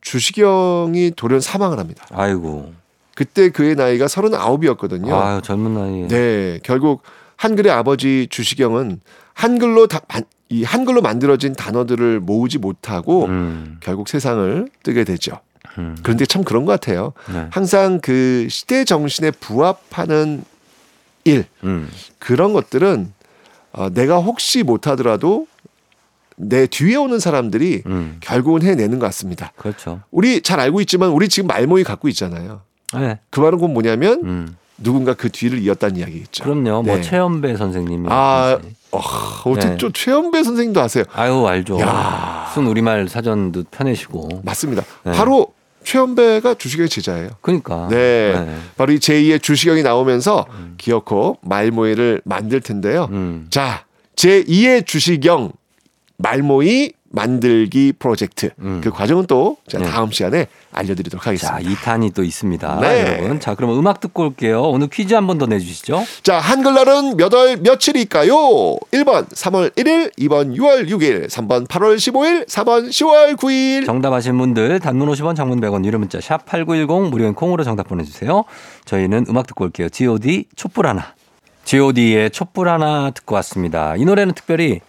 주시경이 돌연 사망을 합니다. 아이고. 그때 그의 나이가 39이었거든요. 아, 젊은 나이에. 네, 결국 한글의 아버지 주시경은 이 한글로 만들어진 단어들을 모으지 못하고 결국 세상을 뜨게 되죠. 그런데 참 그런 것 같아요. 네. 항상 그 시대 정신에 부합하는 일 그런 것들은 내가 혹시 못하더라도 내 뒤에 오는 사람들이 결국은 해내는 것 같습니다. 그렇죠. 우리 잘 알고 있지만 우리 지금 말모이 갖고 있잖아요. 네. 그 말은 곧 뭐냐면 누군가 그 뒤를 이었다는 이야기겠죠. 그럼요. 네. 뭐 최현배 선생님이. 어쨌든 네. 최현배 선생님도 아세요. 아유, 알죠. 순 우리말 사전도 펴내시고. 맞습니다. 네. 바로 최현배가 주시경의 제자예요. 그러니까. 네. 네. 바로 이 제2의 주시경이 나오면서 기어코 말모이를 만들 텐데요. 자, 제2의 주시경 말모이 만들기 프로젝트. 그 과정은 또 제가 다음 시간에 알려드리도록 하겠습니다. 자, 2탄이 또 있습니다. 네. 여러분. 자, 그럼 음악 듣고 올게요. 오늘 퀴즈 한 번 더 내주시죠. 자, 한글날은 몇 월 며칠일까요? 1번 3월 1일, 2번 6월 6일, 3번 8월 15일, 4번 10월 9일. 정답하신 분들 단문 50원, 장문 100원, 유료 문자 샵 8910 무료인 콩으로 정답 보내주세요. 저희는 음악 듣고 올게요. G.O.D. 촛불 하나. G.O.D의 촛불 하나 듣고 왔습니다. 이 노래는 특별히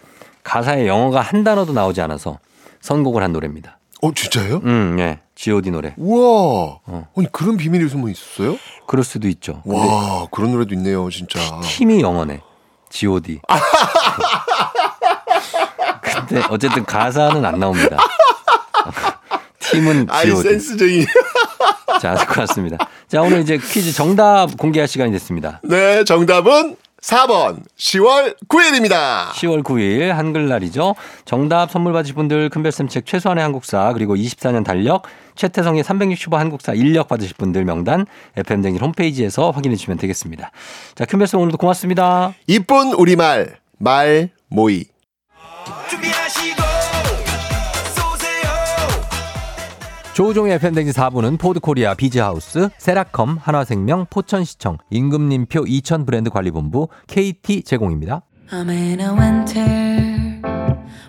가사에 영어가 한 단어도 나오지 않아서 선곡을 한 노래입니다. 어, 진짜요? 예. G.O.D 노래. 우와. 아니, 그런 비밀의 숨은 있었어요? 그럴 수도 있죠. 와, 그런 노래도 있네요, 진짜. 팀이 영어네. G.O.D. 근데 어쨌든 가사는 안 나옵니다. 팀은 G.O.D. 아이, 센스쟁이. 자, 그렇습니다. 자, 오늘 이제 퀴즈 정답 공개할 시간이 됐습니다. 네, 정답은 4번 10월 9일입니다. 10월 9일 한글날이죠. 정답 선물 받으실 분들 큰별쌤 책 최소한의 한국사 그리고 24년 달력 최태성의 365 한국사 인력 받으실 분들 명단 FM 대행진 홈페이지에서 확인해 주시면 되겠습니다. 자, 큰별쌤 오늘도 고맙습니다. 이쁜 우리말 말모이 준비하시고 조우종의 FM 대행진 4부는 포드코리아 비즈하우스, 세라컴, 한화생명, 포천시청, 임금님표 2000 브랜드 관리본부, KT 제공입니다. I'm in a winter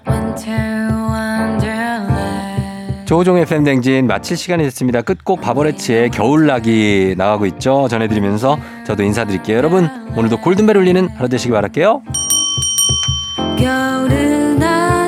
wonderland. 조우종의 FM 대행진 마칠 시간이 됐습니다. 끝곡 바버레츠의 겨울나기 나가고 있죠. 전해드리면서 저도 인사드릴게요. 여러분 오늘도 골든벨 울리는 하루 되시길 바랄게요. 겨울나기